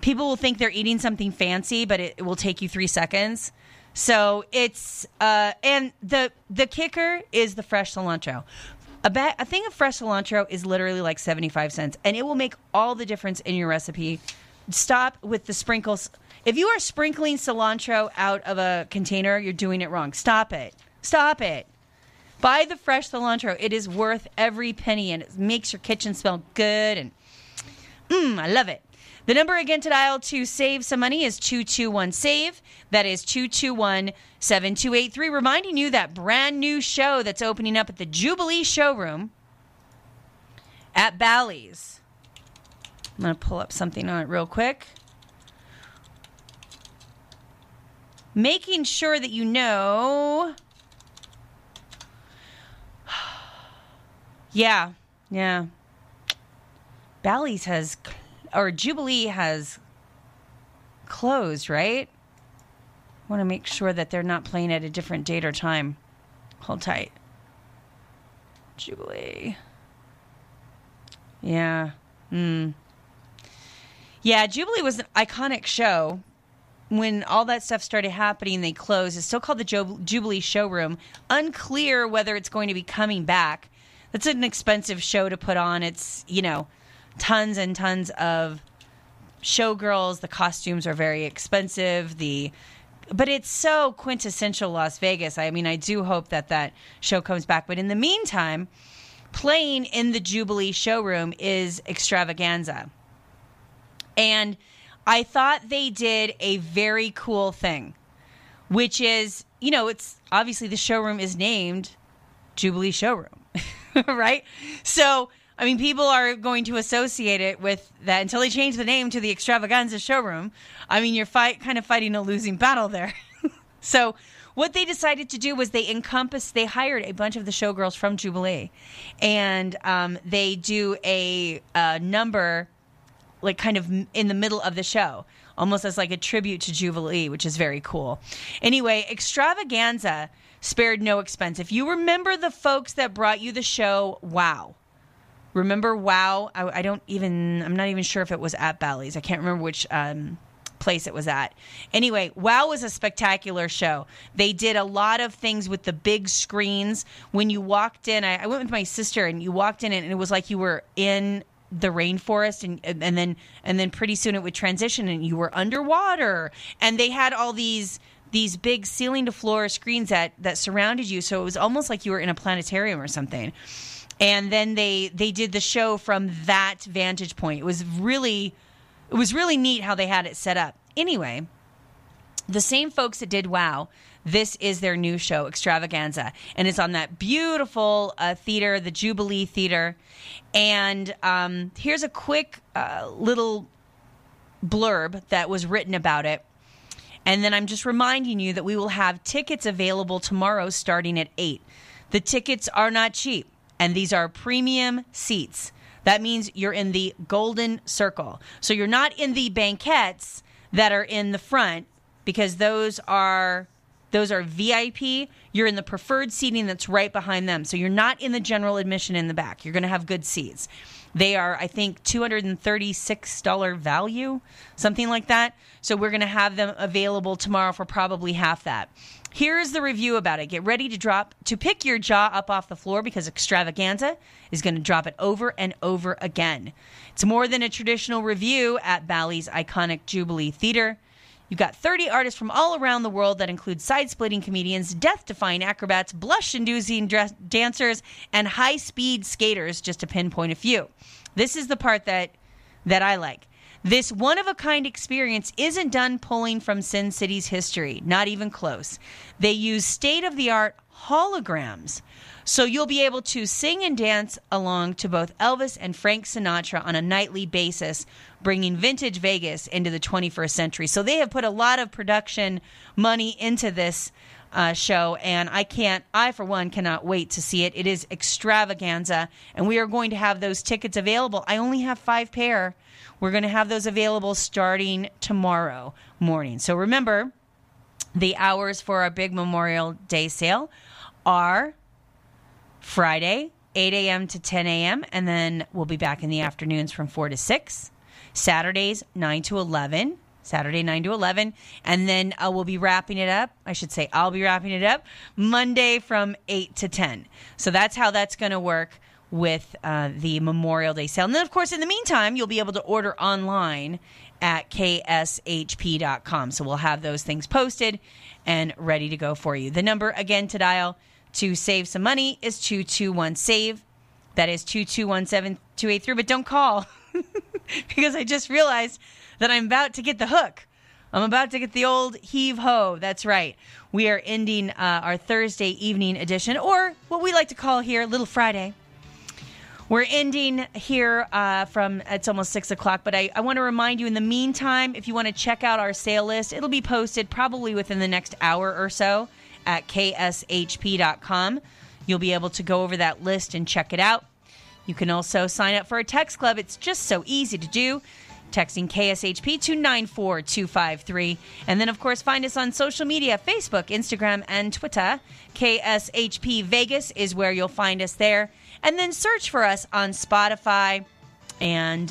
People will think they're eating something fancy, but it will take you 3 seconds. So it's, and the kicker is the fresh cilantro. A thing of fresh cilantro is literally like 75 cents, and it will make all the difference in your recipe. Stop with the sprinkles. If you are sprinkling cilantro out of a container, you're doing it wrong. Stop it. Stop it. Buy the fresh cilantro. It is worth every penny, and it makes your kitchen smell good. And I love it. The number again to dial to save some money is 221-SAVE. That is 221-7283. Reminding you that brand new show that's opening up at the Jubilee Showroom at Bally's. I'm going to pull up something on it real quick. Making sure that you know. Yeah. Jubilee has closed, right? I want to make sure that they're not playing at a different date or time. Hold tight. Jubilee. Yeah. Yeah, Jubilee was an iconic show. When all that stuff started happening, they closed. It's still called the Jubilee Showroom. Unclear whether it's going to be coming back. That's an expensive show to put on. It's, you know, tons and tons of showgirls. The costumes are very expensive. But it's so quintessential Las Vegas. I mean, I do hope that show comes back. But in the meantime, playing in the Jubilee showroom is Extravaganza. And I thought they did a very cool thing, which is, you know, it's obviously the showroom is named Jubilee Showroom, right? So, I mean, people are going to associate it with that until they change the name to the Extravaganza Showroom. I mean, you're kind of fighting a losing battle there. So what they decided to do was they hired a bunch of the showgirls from Jubilee, and they do a number like kind of in the middle of the show, almost as like a tribute to Jubilee, which is very cool. Anyway, Extravaganza spared no expense. If you remember the folks that brought you the show, wow. Remember wow? I'm not even sure if it was at Bally's. I can't remember which place it was at. Anyway, wow was a spectacular show. They did a lot of things with the big screens. When you walked in, I went with my sister, and you walked in, and it was like you were in the rainforest, and then pretty soon it would transition and you were underwater, and they had all these big ceiling to floor screens that surrounded you, so it was almost like you were in a planetarium or something. And then they did the show from that vantage point. It was really neat how they had it set up. Anyway, the same folks that did wow, this is their new show, Extravaganza, and it's on that beautiful theater, the Jubilee Theater. And here's a quick little blurb that was written about it. And then I'm just reminding you that we will have tickets available tomorrow starting at 8. The tickets are not cheap, and these are premium seats. That means you're in the golden circle. So you're not in the banquettes that are in the front, because those are VIP. You're in the preferred seating that's right behind them. So you're not in the general admission in the back. You're going to have good seats. They are, I think, $236 value, something like that. So we're going to have them available tomorrow for probably half that. Here's the review about it. Get ready to pick your jaw up off the floor, because Extravaganza is going to drop it over and over again. It's more than a traditional review at Bally's iconic Jubilee Theater. You've got 30 artists from all around the world that include side-splitting comedians, death-defying acrobats, blush-inducing dancers, and high-speed skaters, just to pinpoint a few. This is the part that I like. This one-of-a-kind experience isn't done pulling from Sin City's history, not even close. They use state-of-the-art holograms, so you'll be able to sing and dance along to both Elvis and Frank Sinatra on a nightly basis, bringing vintage Vegas into the 21st century. So they have put a lot of production money into this show, and I, for one, cannot wait to see it. It is Extravaganza, and we are going to have those tickets available. I only have 5 pair. We're going to have those available starting tomorrow morning. So remember, the hours for our big Memorial Day sale are Friday, 8 a.m. to 10 a.m., and then we'll be back in the afternoons from 4 to 6. Saturdays, 9 to 11. And then we'll be wrapping it up. I should say I'll be wrapping it up Monday from 8 to 10. So that's how that's going to work with the Memorial Day sale. And then, of course, in the meantime, you'll be able to order online at kshp.com. So we'll have those things posted and ready to go for you. The number, again, to dial to save some money is 221-SAVE. That is 221-7283. But don't call, because I just realized that I'm about to get the hook. I'm about to get the old heave-ho. That's right. We are ending our Thursday evening edition, or what we like to call here Little Friday. We're ending here it's almost 6 o'clock, but I want to remind you in the meantime, if you want to check out our sale list, it'll be posted probably within the next hour or so at kshp.com. You'll be able to go over that list and check it out. You can also sign up for a text club. It's just so easy to do. Texting KSHP to 94253. And then, of course, find us on social media, Facebook, Instagram, and Twitter. KSHP Vegas is where you'll find us there. And then search for us on Spotify and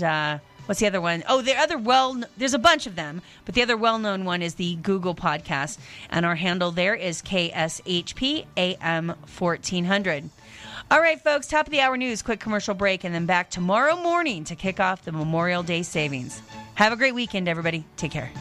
what's the other one? Oh, there's a bunch of them, but the other well-known one is the Google Podcast. And our handle there is KSHP AM 1400. All right, folks, top of the hour news, quick commercial break, and then back tomorrow morning to kick off the Memorial Day savings. Have a great weekend, everybody. Take care.